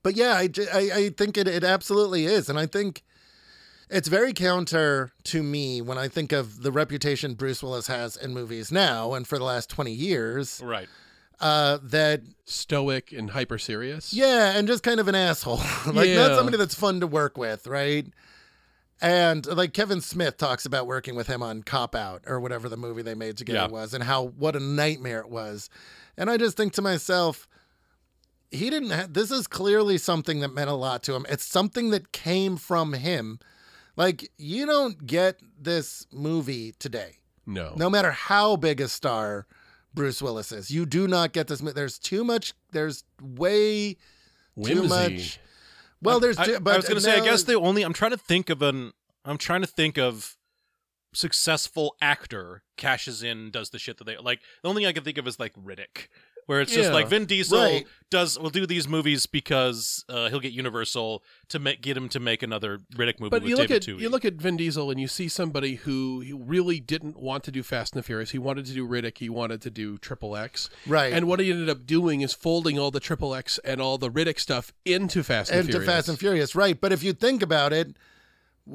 But yeah, I, I, I think it, it absolutely is. And I think It's very counter to me when I think of the reputation Bruce Willis has in movies now and for the last twenty years. Right. Uh, that stoic and hyper serious. Yeah, and just kind of an asshole. Like, yeah. Not somebody that's fun to work with, right? And like Kevin Smith talks about working with him on Cop Out or whatever the movie they made together yeah. was, and how what a nightmare it was. And I just think to myself, he didn't have, this is clearly something that meant a lot to him. It's something that came from him. Like, you don't get this movie today. No. No matter how big a star Bruce Willis is, you do not get this movie. There's too much, there's way Whimsy. too much. Well, there's. I, but I was going to no, say, I guess the only. I'm trying to think of an. I'm trying to think of successful actor cashes in, does the shit that they like. The only thing I can think of is like Riddick, where it's yeah, just like Vin Diesel right. does will do these movies because uh, he'll get Universal to make, get him to make another Riddick movie. But with you look David at Toohey. You look at Vin Diesel and you see somebody who really didn't want to do Fast and the Furious. He wanted to do Riddick. He wanted to do Triple X. Right. And what he ended up doing is folding all the Triple X and all the Riddick stuff into Fast and, and Furious. Into Fast and Furious, right? But if you think about it,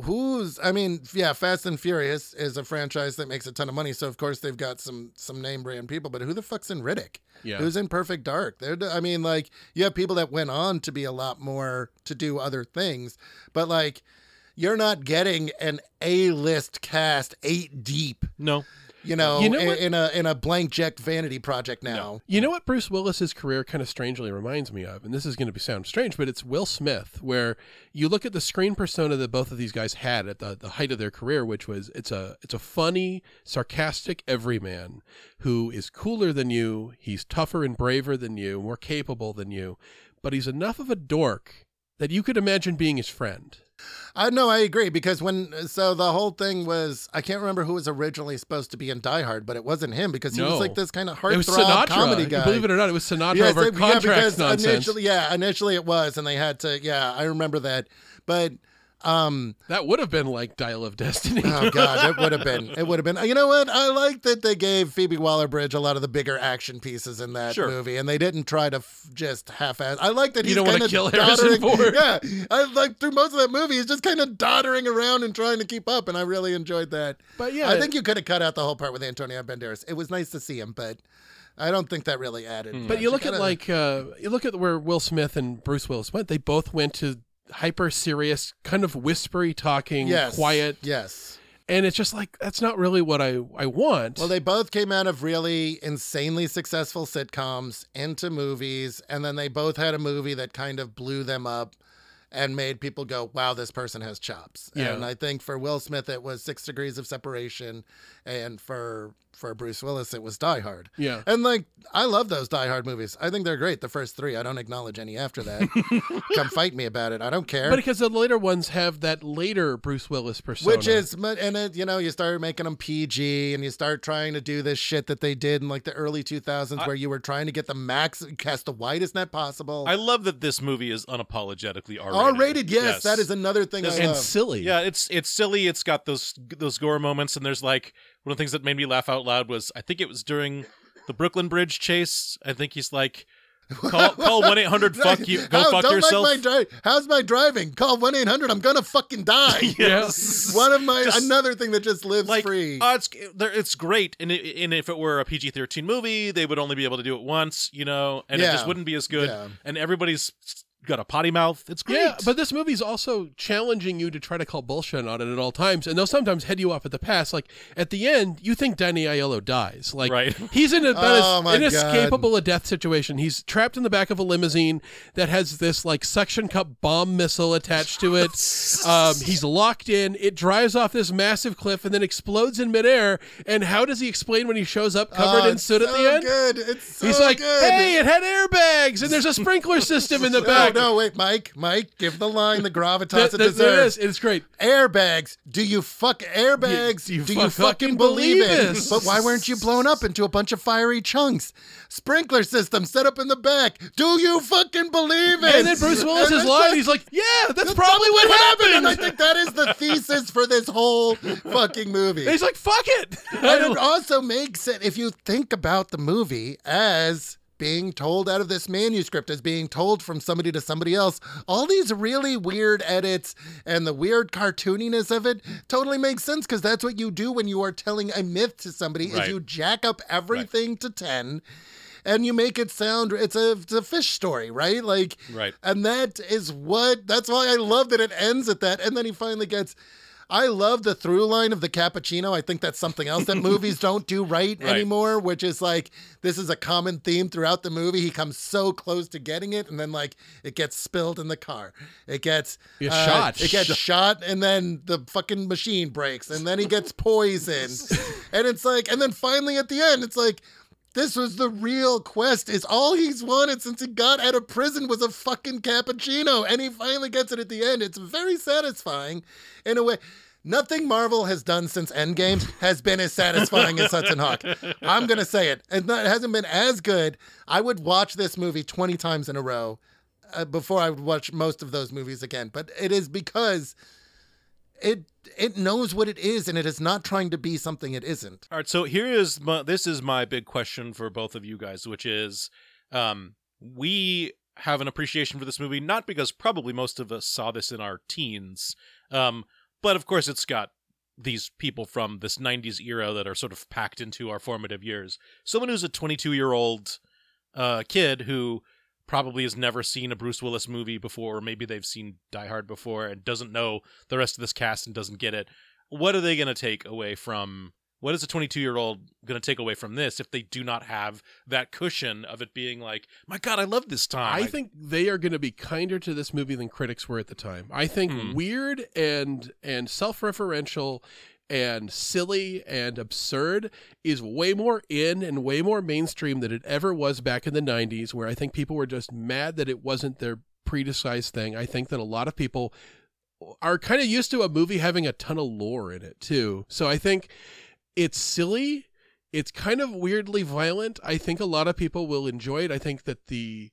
who's? I mean, yeah, Fast and Furious is a franchise that makes a ton of money, so of course they've got some some name brand people. But who the fuck's in Riddick? Yeah. Who's in Perfect Dark? They're, I mean, like, you have people that went on to be a lot more, to do other things, but like, you're not getting an A-list cast eight deep. No. You know, you know in, in a in a blank check vanity project now. No. You know what Bruce Willis's career kind of strangely reminds me of, and this is going to be sound strange, but it's Will Smith, where you look at the screen persona that both of these guys had at the, the height of their career, which was it's a it's a funny, sarcastic everyman who is cooler than you, he's tougher and braver than you, more capable than you, but he's enough of a dork that you could imagine being his friend. I know, I agree, because when, so the whole thing was, I can't remember who was originally supposed to be in Die Hard, but it wasn't him, because he no. was like this kind of heartthrob comedy guy. Believe it or not, it was Sinatra yeah, over yeah, contracts nonsense. Initially, yeah, initially it was, and they had to, yeah, I remember that, but... Um, that would have been like Dial of Destiny. Oh God, it would have been. It would have been. You know what? I like that they gave Phoebe Waller-Bridge a lot of the bigger action pieces in that sure. movie, and they didn't try to f- just half-ass. I like that he's you don't want to kill Harrison Ford. Yeah, I like through most of that movie, he's just kind of doddering around and trying to keep up, and I really enjoyed that. But yeah, I it, think you could have cut out the whole part with Antonio Banderas. It was nice to see him, but. I don't think that really added. Mm. But you look you gotta, at like uh, you look at where Will Smith and Bruce Willis went. They both went to. Hyper serious, kind of whispery talking, yes, quiet. Yes. And it's just like, that's not really what I, I want. Well, they both came out of really insanely successful sitcoms into movies. And then they both had a movie that kind of blew them up and made people go, wow, this person has chops. Yeah. And I think for Will Smith, it was Six Degrees of Separation. And for for Bruce Willis, it was Die Hard. Yeah. And like, I love those Die Hard movies. I think they're great. The first three, I don't acknowledge any after that. Come fight me about it. I don't care. But because the later ones have that later Bruce Willis persona. Which is, and it, you know, you start making them P G and you start trying to do this shit that they did in like the early two thousands I, where you were trying to get the max, cast the widest net possible. I love that this movie is unapologetically R-rated. R-rated, yes. yes. That is another thing this, I and love. And silly. Yeah, it's it's silly. It's got those those gore moments, and there's like, one of the things that made me laugh out loud was, I think it was during the Brooklyn Bridge chase. I think he's like, call one eight hundred fuck you, go How, fuck don't yourself. Like my dri- How's my driving? Call one eight hundred, I'm going to fucking die. Yes. One of my, just, another thing that just lives like, free. Uh, it's, it's great. And, it, and if it were a P G thirteen movie, they would only be able to do it once, you know, and yeah. it just wouldn't be as good. Yeah. And everybody's got a potty mouth. It's great. Yeah, but this movie's also challenging you to try to call bullshit on it at all times, and they'll sometimes head you off at the pass. Like at the end, you think Danny Aiello dies. Like right. he's in about oh as inescapable God. a death situation. He's trapped in the back of a limousine that has this like suction cup bomb missile attached to it. um, he's locked in. It drives off this massive cliff and then explodes in midair. And how does he explain when he shows up covered oh, in soot so at the end? Good. It's so he's like, good. Hey, it had airbags, and there's a sprinkler system in the back. No, wait, Mike, Mike, give the line the gravitas it deserves. There it is. It's great. Airbags. Do you fuck airbags? You, you do fuck, you fucking believe, believe it? But why weren't you blown up into a bunch of fiery chunks? Sprinkler system set up in the back. Do you fucking believe it? And then Bruce Willis is lying. He's like, yeah, that's, that's probably what happened. happened. And I think that is the thesis for this whole fucking movie. And he's like, fuck it. And it also makes it, if you think about the movie as being told out of this manuscript, as being told from somebody to somebody else. All these really weird edits and the weird cartooniness of it totally makes sense, because that's what you do when you are telling a myth to somebody, right. is you jack up everything right. to ten. And you make it sound, it's a, it's a fish story, right? Like, right. And that is what, that's why I love that it ends at that. And then he finally gets, I love the through line of the cappuccino. I think that's something else that movies don't do right, right anymore, which is like, this is a common theme throughout the movie. He comes so close to getting it. And then like, it gets spilled in the car. It gets uh, shot. It gets shot. And then the fucking machine breaks. And then he gets poisoned. And it's like, and then finally at the end, it's like, this was the real quest. It's all he's wanted since he got out of prison was a fucking cappuccino. And he finally gets it at the end. It's very satisfying in a way. Nothing Marvel has done since Endgame has been as satisfying as Hudson Hawk. I'm going to say it. It hasn't been as good. I would watch this movie twenty times in a row uh, before I would watch most of those movies again. But it is because it it knows what it is, and it is not trying to be something it isn't. All right, so here is my, this is my big question for both of you guys, which is um, we have an appreciation for this movie, not because probably most of us saw this in our teens, um, but of course it's got these people from this nineties era that are sort of packed into our formative years. Someone who's a twenty-two-year-old uh, kid who probably has never seen a Bruce Willis movie before, or maybe they've seen Die Hard before and doesn't know the rest of this cast and doesn't get it. What are they going to take away from, what is a twenty-two-year-old going to take away from this if they do not have that cushion of it being like, my God, I love this time? I think they are going to be kinder to this movie than critics were at the time. I think mm. weird and and self-referential and silly and absurd is way more in and way more mainstream than it ever was back in the nineties, where I think people were just mad that it wasn't their predisposed thing. I think that a lot of people are kind of used to a movie having a ton of lore in it too. So I think it's silly. It's kind of weirdly violent. I think a lot of people will enjoy it. I think that the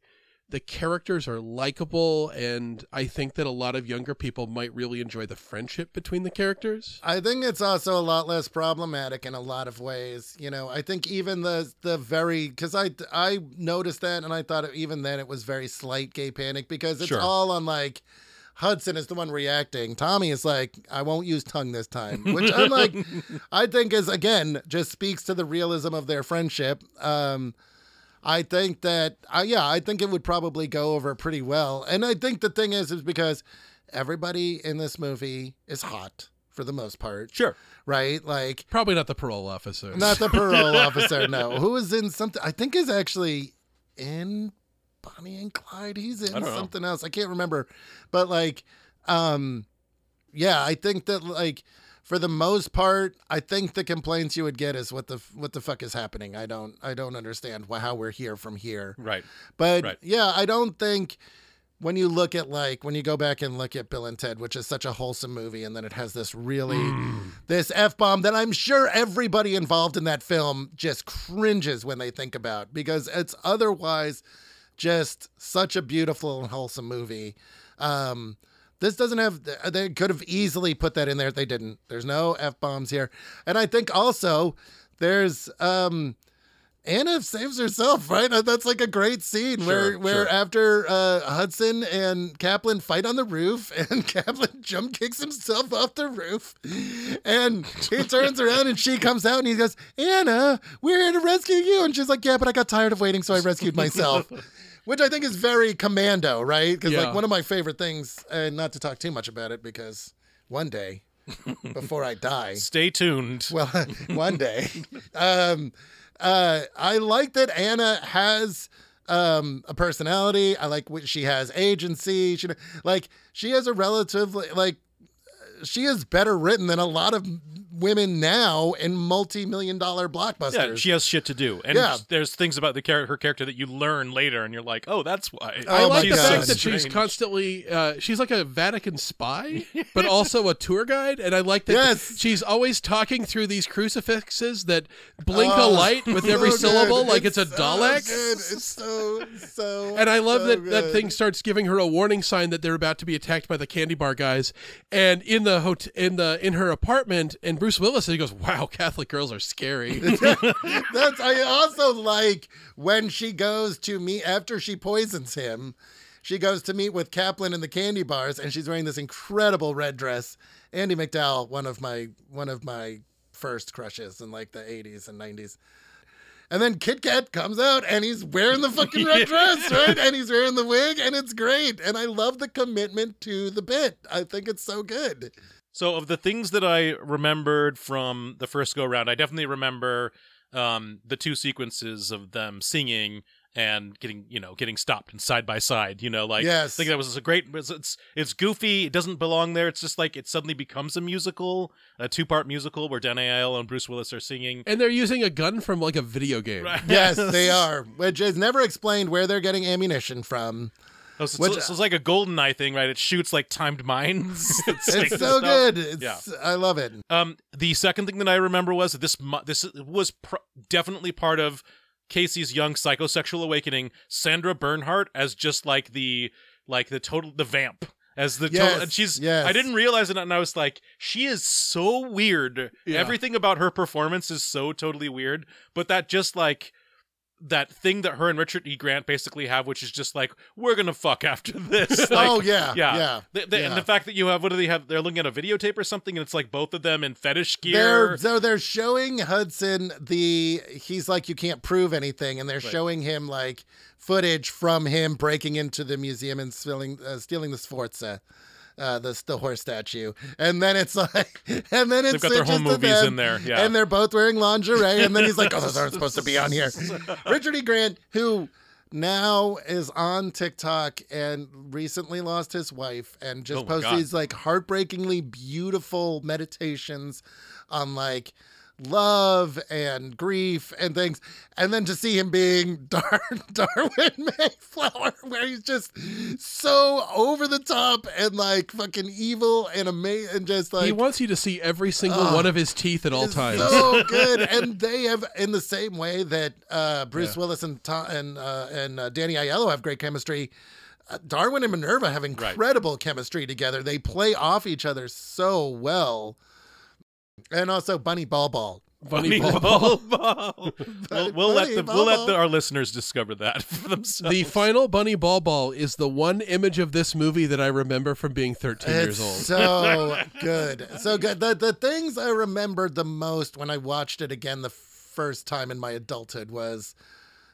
The characters are likable, and I think that a lot of younger people might really enjoy the friendship between the characters. I think it's also a lot less problematic in a lot of ways. You know, I think even the the very, because I, I noticed that, and I thought even then it was very slight gay panic, because it's sure. all on like, Hudson is the one reacting. Tommy is like, I won't use tongue this time, which I'm like, I think is, again, just speaks to the realism of their friendship. Um I think that, uh, yeah, I think it would probably go over pretty well. And I think the thing is, is because everybody in this movie is hot for the most part. Sure. Right? Like, probably not the parole officer. Not the parole officer, no. Who is in something, I think is actually in Bonnie and Clyde. He's in something know. else. I can't remember. But like, um, yeah, I think that like, for the most part, I think the complaints you would get is what the what the fuck is happening. I don't I don't understand why, how we're here from here. Right. But right. yeah, I don't think when you look at like when you go back and look at Bill and Ted, which is such a wholesome movie, and then it has this really mm. this F-bomb that I'm sure everybody involved in that film just cringes when they think about, because it's otherwise just such a beautiful and wholesome movie. Um This doesn't have, they could have easily put that in there if they didn't. There's no F-bombs here. And I think also there's, um, Anna saves herself, right? That's like a great scene sure, where, where sure. after uh, Hudson and Kaplan fight on the roof, and Kaplan jump kicks himself off the roof, and he turns around and she comes out and he goes, Anna, we're here to rescue you. And she's like, yeah, but I got tired of waiting, so I rescued myself. Which I think is very Commando, right? Because yeah. like one of my favorite things, and uh, not to talk too much about it, because one day, before I die, stay tuned. Well, one day, um, uh, I like that Anna has um, a personality. I like what she has, agency. She like she has a relatively like she is better written than a lot of women now in multi-million dollar blockbusters. Yeah, she has shit to do. And yeah. there's things about the char- her character that you learn later, and you're like, oh, that's why. I oh like the fact that she's constantly, uh, she's like a Vatican spy, but also a tour guide. And I like that yes. she's always talking through these crucifixes that blink oh, a light with every so syllable, good. like it's, it's a Dalek. So it's so, so And I love so that good. that thing starts giving her a warning sign that they're about to be attacked by the candy bar guys. And in the hot- in the in her apartment, and Bruce Willis, and he goes, wow, Catholic girls are scary. That's, I also like when she goes to meet, after she poisons him, she goes to meet with Kaplan in the candy bars, and she's wearing this incredible red dress. Andie MacDowell, one of my one of my first crushes in like the eighties and nineties. And then Kit Kat comes out, and he's wearing the fucking red yeah. dress, right? And he's wearing the wig, and it's great. And I love the commitment to the bit. I think it's so good. So of the things that I remembered from the first go-round, I definitely remember um, the two sequences of them singing and getting, you know, getting stopped and side by side, you know, like, yes. I think that was a great, it's, it's goofy. It doesn't belong there. It's just like, it suddenly becomes a musical, a two part musical where Danny Aiello and Bruce Willis are singing. And they're using a gun from like a video game. Right. Yes, they are, which is never explained where they're getting ammunition from. Oh, so, which, so, so it's like a GoldenEye thing, right? It shoots like timed mines. It's, it's so stuff. good. It's, yeah. I love it. Um, the second thing that I remember was that this, this was pr- definitely part of Casey's young psychosexual awakening. Sandra Bernhard as just like the like the total the vamp as the yes, total, and she's yes. I didn't realize it, and I was like, she is so weird. Yeah. Everything about her performance is so totally weird, but that just like that thing that her and Richard E. Grant basically have, which is just like, we're gonna fuck after this. Like, oh yeah, yeah. yeah, the, the, yeah. And the fact that you have, what do they have? They're looking at a videotape or something, and it's like both of them in fetish gear. They're, so they're showing Hudson the. He's like, you can't prove anything, and they're right. showing him like footage from him breaking into the museum and stealing uh, stealing the Sforza. Uh, the the horse statue, and then it's like, and then it's they've got their home movies in there, yeah. And they're both wearing lingerie, and then he's like, "Oh, those aren't supposed to be on here." Richard E. Grant, who now is on TikTok and recently lost his wife, and just oh posted these like heartbreakingly beautiful meditations on like love and grief and things, and then to see him being Dar- Darwin Mayflower, where he's just so over the top and like fucking evil and amazing, and just like he wants you to see every single uh, one of his teeth at all times. So good, and they have in the same way that uh, Bruce yeah. Willis and Tom, and uh, and uh, Danny Aiello have great chemistry. Uh, Darwin and Minerva have incredible right. chemistry together. They play off each other so well. And also Bunny Ball Ball. Bunny, Bunny Ball Ball. Ball. we'll we'll let, the, Ball we'll let the, our listeners discover that for themselves. The final Bunny Ball Ball is the one image of this movie that I remember from being thirteen it's years old. So good. So good. The, the things I remembered the most when I watched it again the first time in my adulthood was,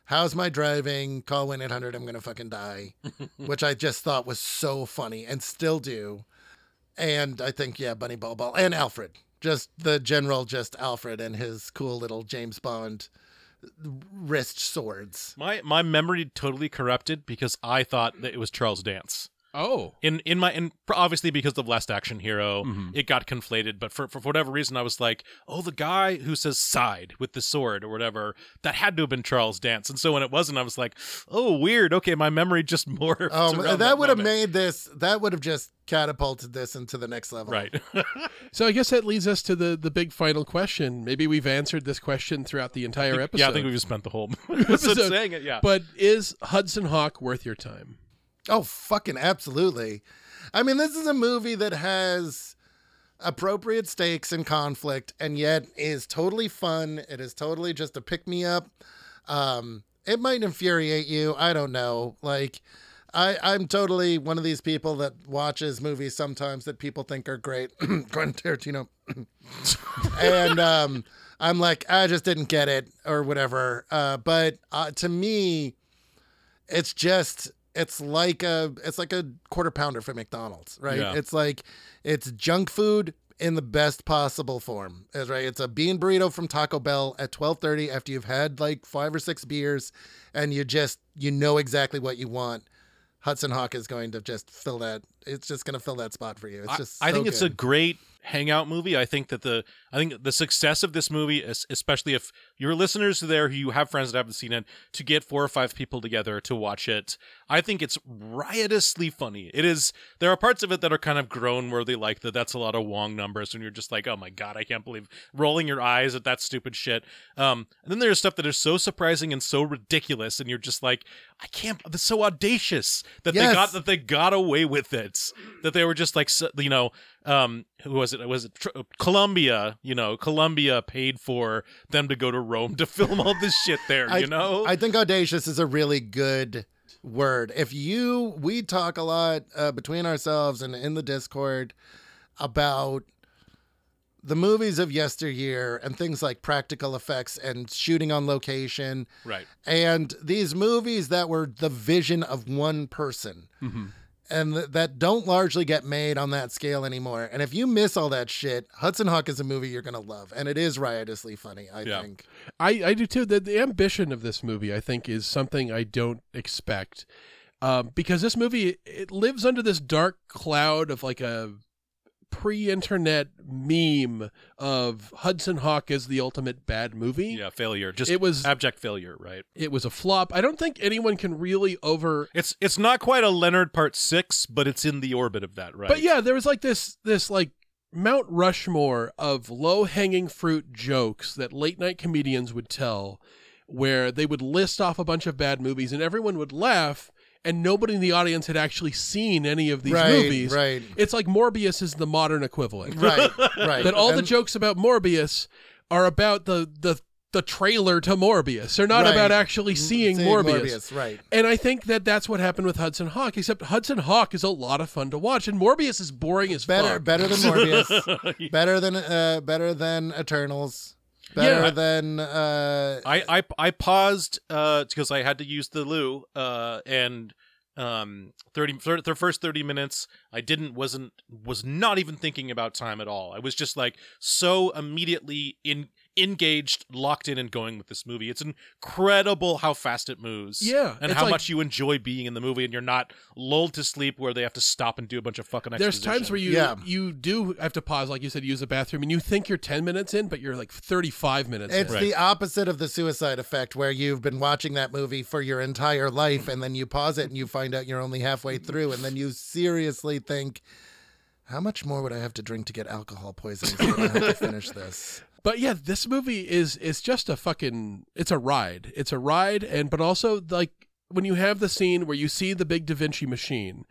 how's my driving? Call one eight hundred, I'm going to fucking die. Which I just thought was so funny and still do. And I think, yeah, Bunny Ball Ball and Alfred. Just the general, just Alfred and his cool little James Bond wrist swords. My my memory totally corrupted because I thought that it was Charles Dance. Oh, in in my in obviously because of Last Action Hero, mm-hmm. it got conflated. But for for whatever reason, I was like, oh, the guy who says "side" with the sword or whatever, that had to have been Charles Dance. And so when it wasn't, I was like, oh, weird. Okay, my memory just morphed. Oh, that, that would moment. have made this. That would have just catapulted this into the next level. Right. So I guess that leads us to the the big final question. Maybe we've answered this question throughout the entire think, episode. Yeah, I think we've spent the whole episode saying it. Yeah. But is Hudson Hawk worth your time? Oh, fucking absolutely. I mean, this is a movie that has appropriate stakes and conflict and yet is totally fun. It is totally just a pick-me-up. Um, it might infuriate you. I don't know. Like, I, I'm totally one of these people that watches movies sometimes that people think are great. Quentin Tarantino. And um, I'm like, I just didn't get it or whatever. Uh, but uh, to me, it's just... It's like a it's like a quarter pounder for McDonald's, right? Yeah. It's like it's junk food in the best possible form, right? It's a bean burrito from Taco Bell at twelve thirty after you've had like five or six beers, and you just you know exactly what you want. Hudson Hawk is going to just fill that. It's just going to fill that spot for you. It's just. I, I so think good. It's a great hangout movie. I think that the I think the success of this movie, is, especially if your listeners are there who you have friends that haven't seen it, to get four or five people together to watch it. I think it's riotously funny. It is. There are parts of it that are kind of groan-worthy, like that. That's a lot of Wong numbers, and you're just like, oh my god, I can't believe rolling your eyes at that stupid shit. Um, and then there's stuff that is so surprising and so ridiculous, and you're just like, I can't. That's so audacious that yes. they got that they got away with it. credits that they were just like, you know, um, who was it? Was it Tr- Columbia? You know, Columbia paid for them to go to Rome to film all this shit there. I, you know, I think audacious is a really good word. If you, we talk a lot uh, between ourselves and in the Discord about the movies of yesteryear and things like practical effects and shooting on location. Right. And these movies that were the vision of one person mm-hmm. and th- that don't largely get made on that scale anymore. And if you miss all that shit, Hudson Hawk is a movie you're going to love. And it is riotously funny, I yeah. think. I, I do too. The, the ambition of this movie, I think, is something I don't expect um, because this movie, it lives under this dark cloud of like a pre-internet meme of Hudson Hawk as the ultimate bad movie. Yeah, failure. Just it was abject failure, right? It was a flop. I don't think anyone can really over. It's it's not quite a Leonard Part Six, but it's in the orbit of that, right? But yeah, there was like this this like Mount Rushmore of low hanging fruit jokes that late night comedians would tell, where they would list off a bunch of bad movies and everyone would laugh. And nobody in the audience had actually seen any of these right, movies. Right. It's like Morbius is the modern equivalent. Right, right. That all and the jokes about Morbius are about the the, the trailer to Morbius. They're not right. about actually seeing, seeing Morbius. Morbius. Right. And I think that that's what happened with Hudson Hawk, except Hudson Hawk is a lot of fun to watch, and Morbius is boring as better, fuck. Better than Morbius. better than uh, better than Eternals. Better yeah. than uh, I, I I paused because uh, I had to use the loo uh, and um thirty, thirty the first thirty minutes I didn't wasn't was not even thinking about time at all. I was just like so immediately in engaged, locked in, and going with this movie. It's incredible how fast it moves. Yeah, and how like, much you enjoy being in the movie, and you're not lulled to sleep where they have to stop and do a bunch of fucking exposition. There's times where you yeah. you do have to pause, like you said, use the bathroom, and you think you're ten minutes in, but you're like thirty-five minutes it's in. It's the right. opposite of the Suicide Effect, where you've been watching that movie for your entire life, and then you pause it, and you find out you're only halfway through, and then you seriously think, how much more would I have to drink to get alcohol poisoning so I have to finish this? But yeah, this movie is it's just a fucking it's a ride. It's a ride, and but also like when you have the scene where you see the big Da Vinci machine,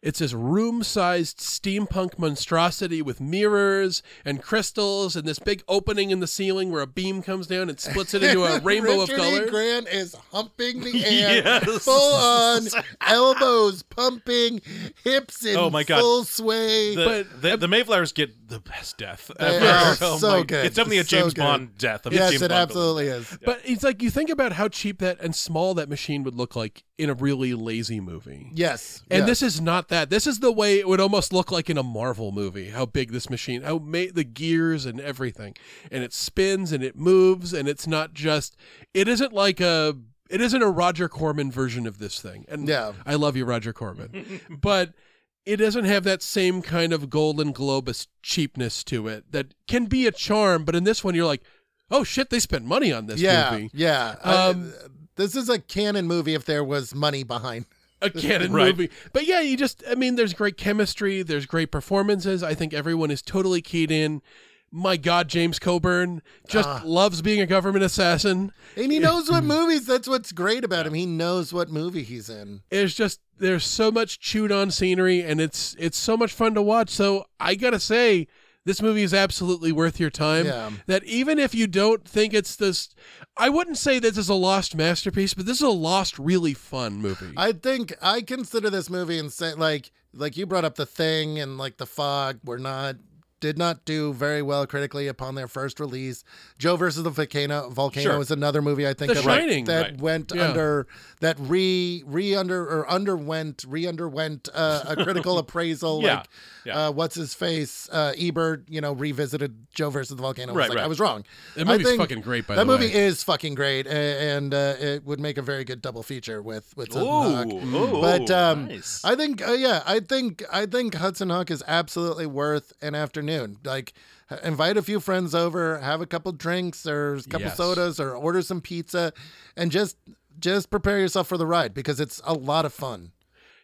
it's this room-sized steampunk monstrosity with mirrors and crystals and this big opening in the ceiling where a beam comes down and splits it into a rainbow of color. Richard E. Grant is humping the air, yes. full on, elbows pumping, hips in oh my God. Full sway. The, but, the, the Mayflowers get the best death ever. Are oh so my, good. It's definitely a James so Bond death. Yes, James it Bond absolutely film. Is. But yeah. it's like you think about how cheap that and small that machine would look like in a really lazy movie. Yes. And yes. this is not that. This is the way it would almost look like in a Marvel movie, how big this machine, how ma- the gears and everything. And it spins and it moves and it's not just, it isn't like a, it isn't a Roger Corman version of this thing. And yeah. I love you, Roger Corman. But it doesn't have that same kind of Golden Globus cheapness to it that can be a charm. But in this one, you're like, oh shit, they spent money on this yeah, movie. Yeah. Um, I, this is a canon movie if there was money behind a canon right. movie. But yeah, you just, I mean, there's great chemistry. There's great performances. I think everyone is totally keyed in. My God, James Coburn just ah. loves being a government assassin. And he knows what movies. That's what's great about him. He knows what movie he's in. It's just, there's so much chewed on scenery and it's, it's so much fun to watch. So I gotta say, this movie is absolutely worth your time. Yeah. That even if you don't think it's this, I wouldn't say this is a lost masterpiece, but this is a lost, really fun movie. I think I consider this movie and say like, like you brought up The Thing and like The Fog were not, did not do very well critically upon their first release. Joe versus the Volcano Volcano sure. is another movie I think the Shining, that right. went yeah. under that re re under or underwent re underwent uh, a critical appraisal. yeah. Like yeah. Uh, what's his face uh, Ebert, you know, revisited Joe versus the Volcano. Right, was like, right. I was wrong. That movie's fucking great. By the way, that movie is fucking great, and uh, it would make a very good double feature with with Hudson Hawk. Ooh, but um, nice. I think uh, yeah, I think I think Hudson Hawk is absolutely worth an afternoon. Like, invite a few friends over, have a couple drinks or a couple yes. sodas, or order some pizza, and just just prepare yourself for the ride because it's a lot of fun.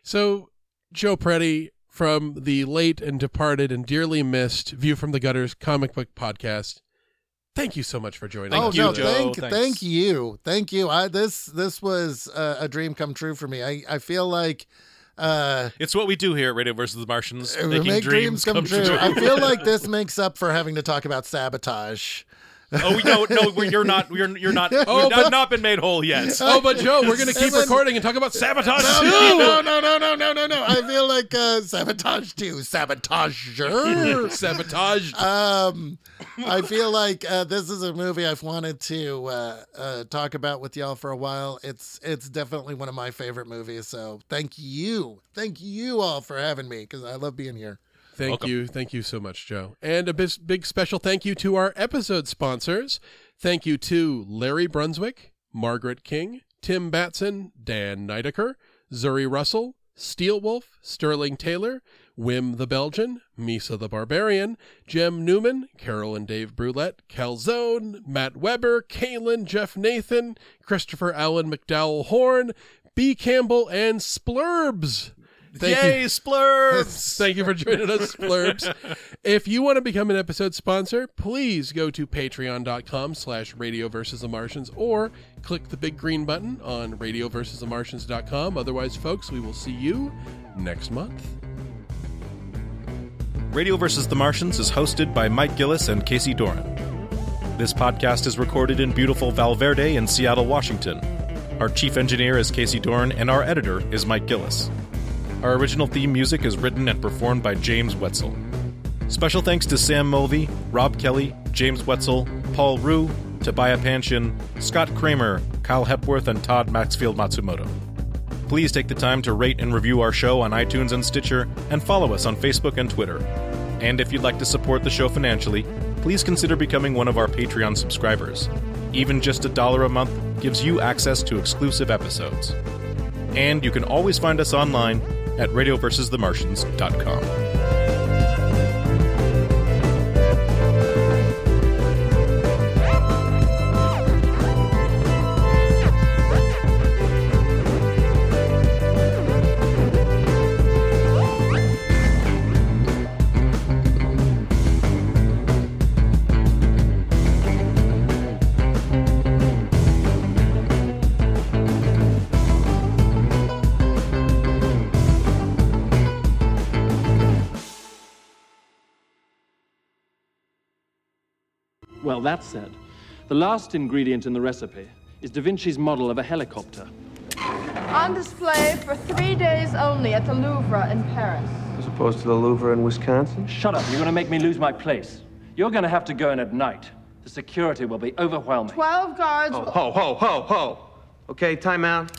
So, Joe Preti from the late and departed and dearly missed View from the Gutters comic book podcast. Thank you so much for joining oh, us. No, Joe. Thank, thank you, thank you. I this this was a, a dream come true for me. I I feel like. Uh, it's what we do here at Radio versus the Martians. Making make dreams, dreams come, come true. true. I feel like this makes up for having to talk about sabotage. Oh, we don't. No, we're, you're not. You're, you're not. Oh, you've but, not, not been made whole yet. Uh, oh, but Joe, we're going to keep then, recording and talk about Sabotage no, two. No, no, no, no, no, no, no. I feel like uh, Sabotage two. Sabotager. Sabotage. Um, I feel like uh, this is a movie I've wanted to uh, uh, talk about with y'all for a while. It's it's definitely one of my favorite movies. So thank you. Thank you all for having me because I love being here. Thank Welcome. you. Thank you so much, Joe. And a big, big special thank you to our episode sponsors. Thank you to Larry Brunswick, Margaret King, Tim Batson, Dan Nideker, Zuri Russell, Steel Wolf, Sterling Taylor, Wim the Belgian, Misa the Barbarian, Jem Newman, Carol and Dave Brulette, Calzone, Matt Weber, Kalen, Jeff Nathan, Christopher Allen McDowell Horn, B. Campbell, and Splurbs. Thank Yay, you. Splurps! Thank you for joining us, Splurps. If you want to become an episode sponsor, please go to patreon.com slash Radio versus the Martians or click the big green button on radio versus the martians dot com. Otherwise, folks, we will see you next month. Radio versus the Martians is hosted by Mike Gillis and Casey Doran. This podcast is recorded in beautiful Val Verde in Seattle, Washington. Our chief engineer is Casey Doran, and our editor is Mike Gillis. Our original theme music is written and performed by James Wetzel. Special thanks to Sam Mulvey, Rob Kelly, James Wetzel, Paul Rue, Tobiah Panshin, Scott Kramer, Kyle Hepworth, and Todd Maxfield Matsumoto. Please take the time to rate and review our show on iTunes and Stitcher, and follow us on Facebook and Twitter. And if you'd like to support the show financially, please consider becoming one of our Patreon subscribers. Even just a dollar a month gives you access to exclusive episodes. And you can always find us online at radio versus the martians dot com. Well, that said, the last ingredient in the recipe is Da Vinci's model of a helicopter. On display for three days only at the Louvre in Paris. As opposed to the Louvre in Wisconsin? Shut up. You're going to make me lose my place. You're going to have to go in at night. The security will be overwhelming. Twelve guards... Ho, ho, ho, ho, ho. Okay, time out.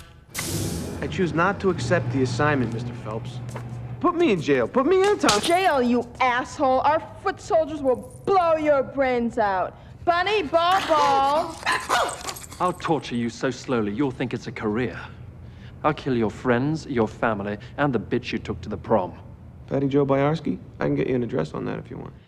I choose not to accept the assignment, Mister Phelps. Put me in jail. Put me in, Tom. Jail, you asshole. Our foot soldiers will blow your brains out. Bunny, ball, ball. I'll torture you so slowly, you'll think it's a career. I'll kill your friends, your family, and the bitch you took to the prom. Patty Joe Biarski? I can get you an address on that if you want.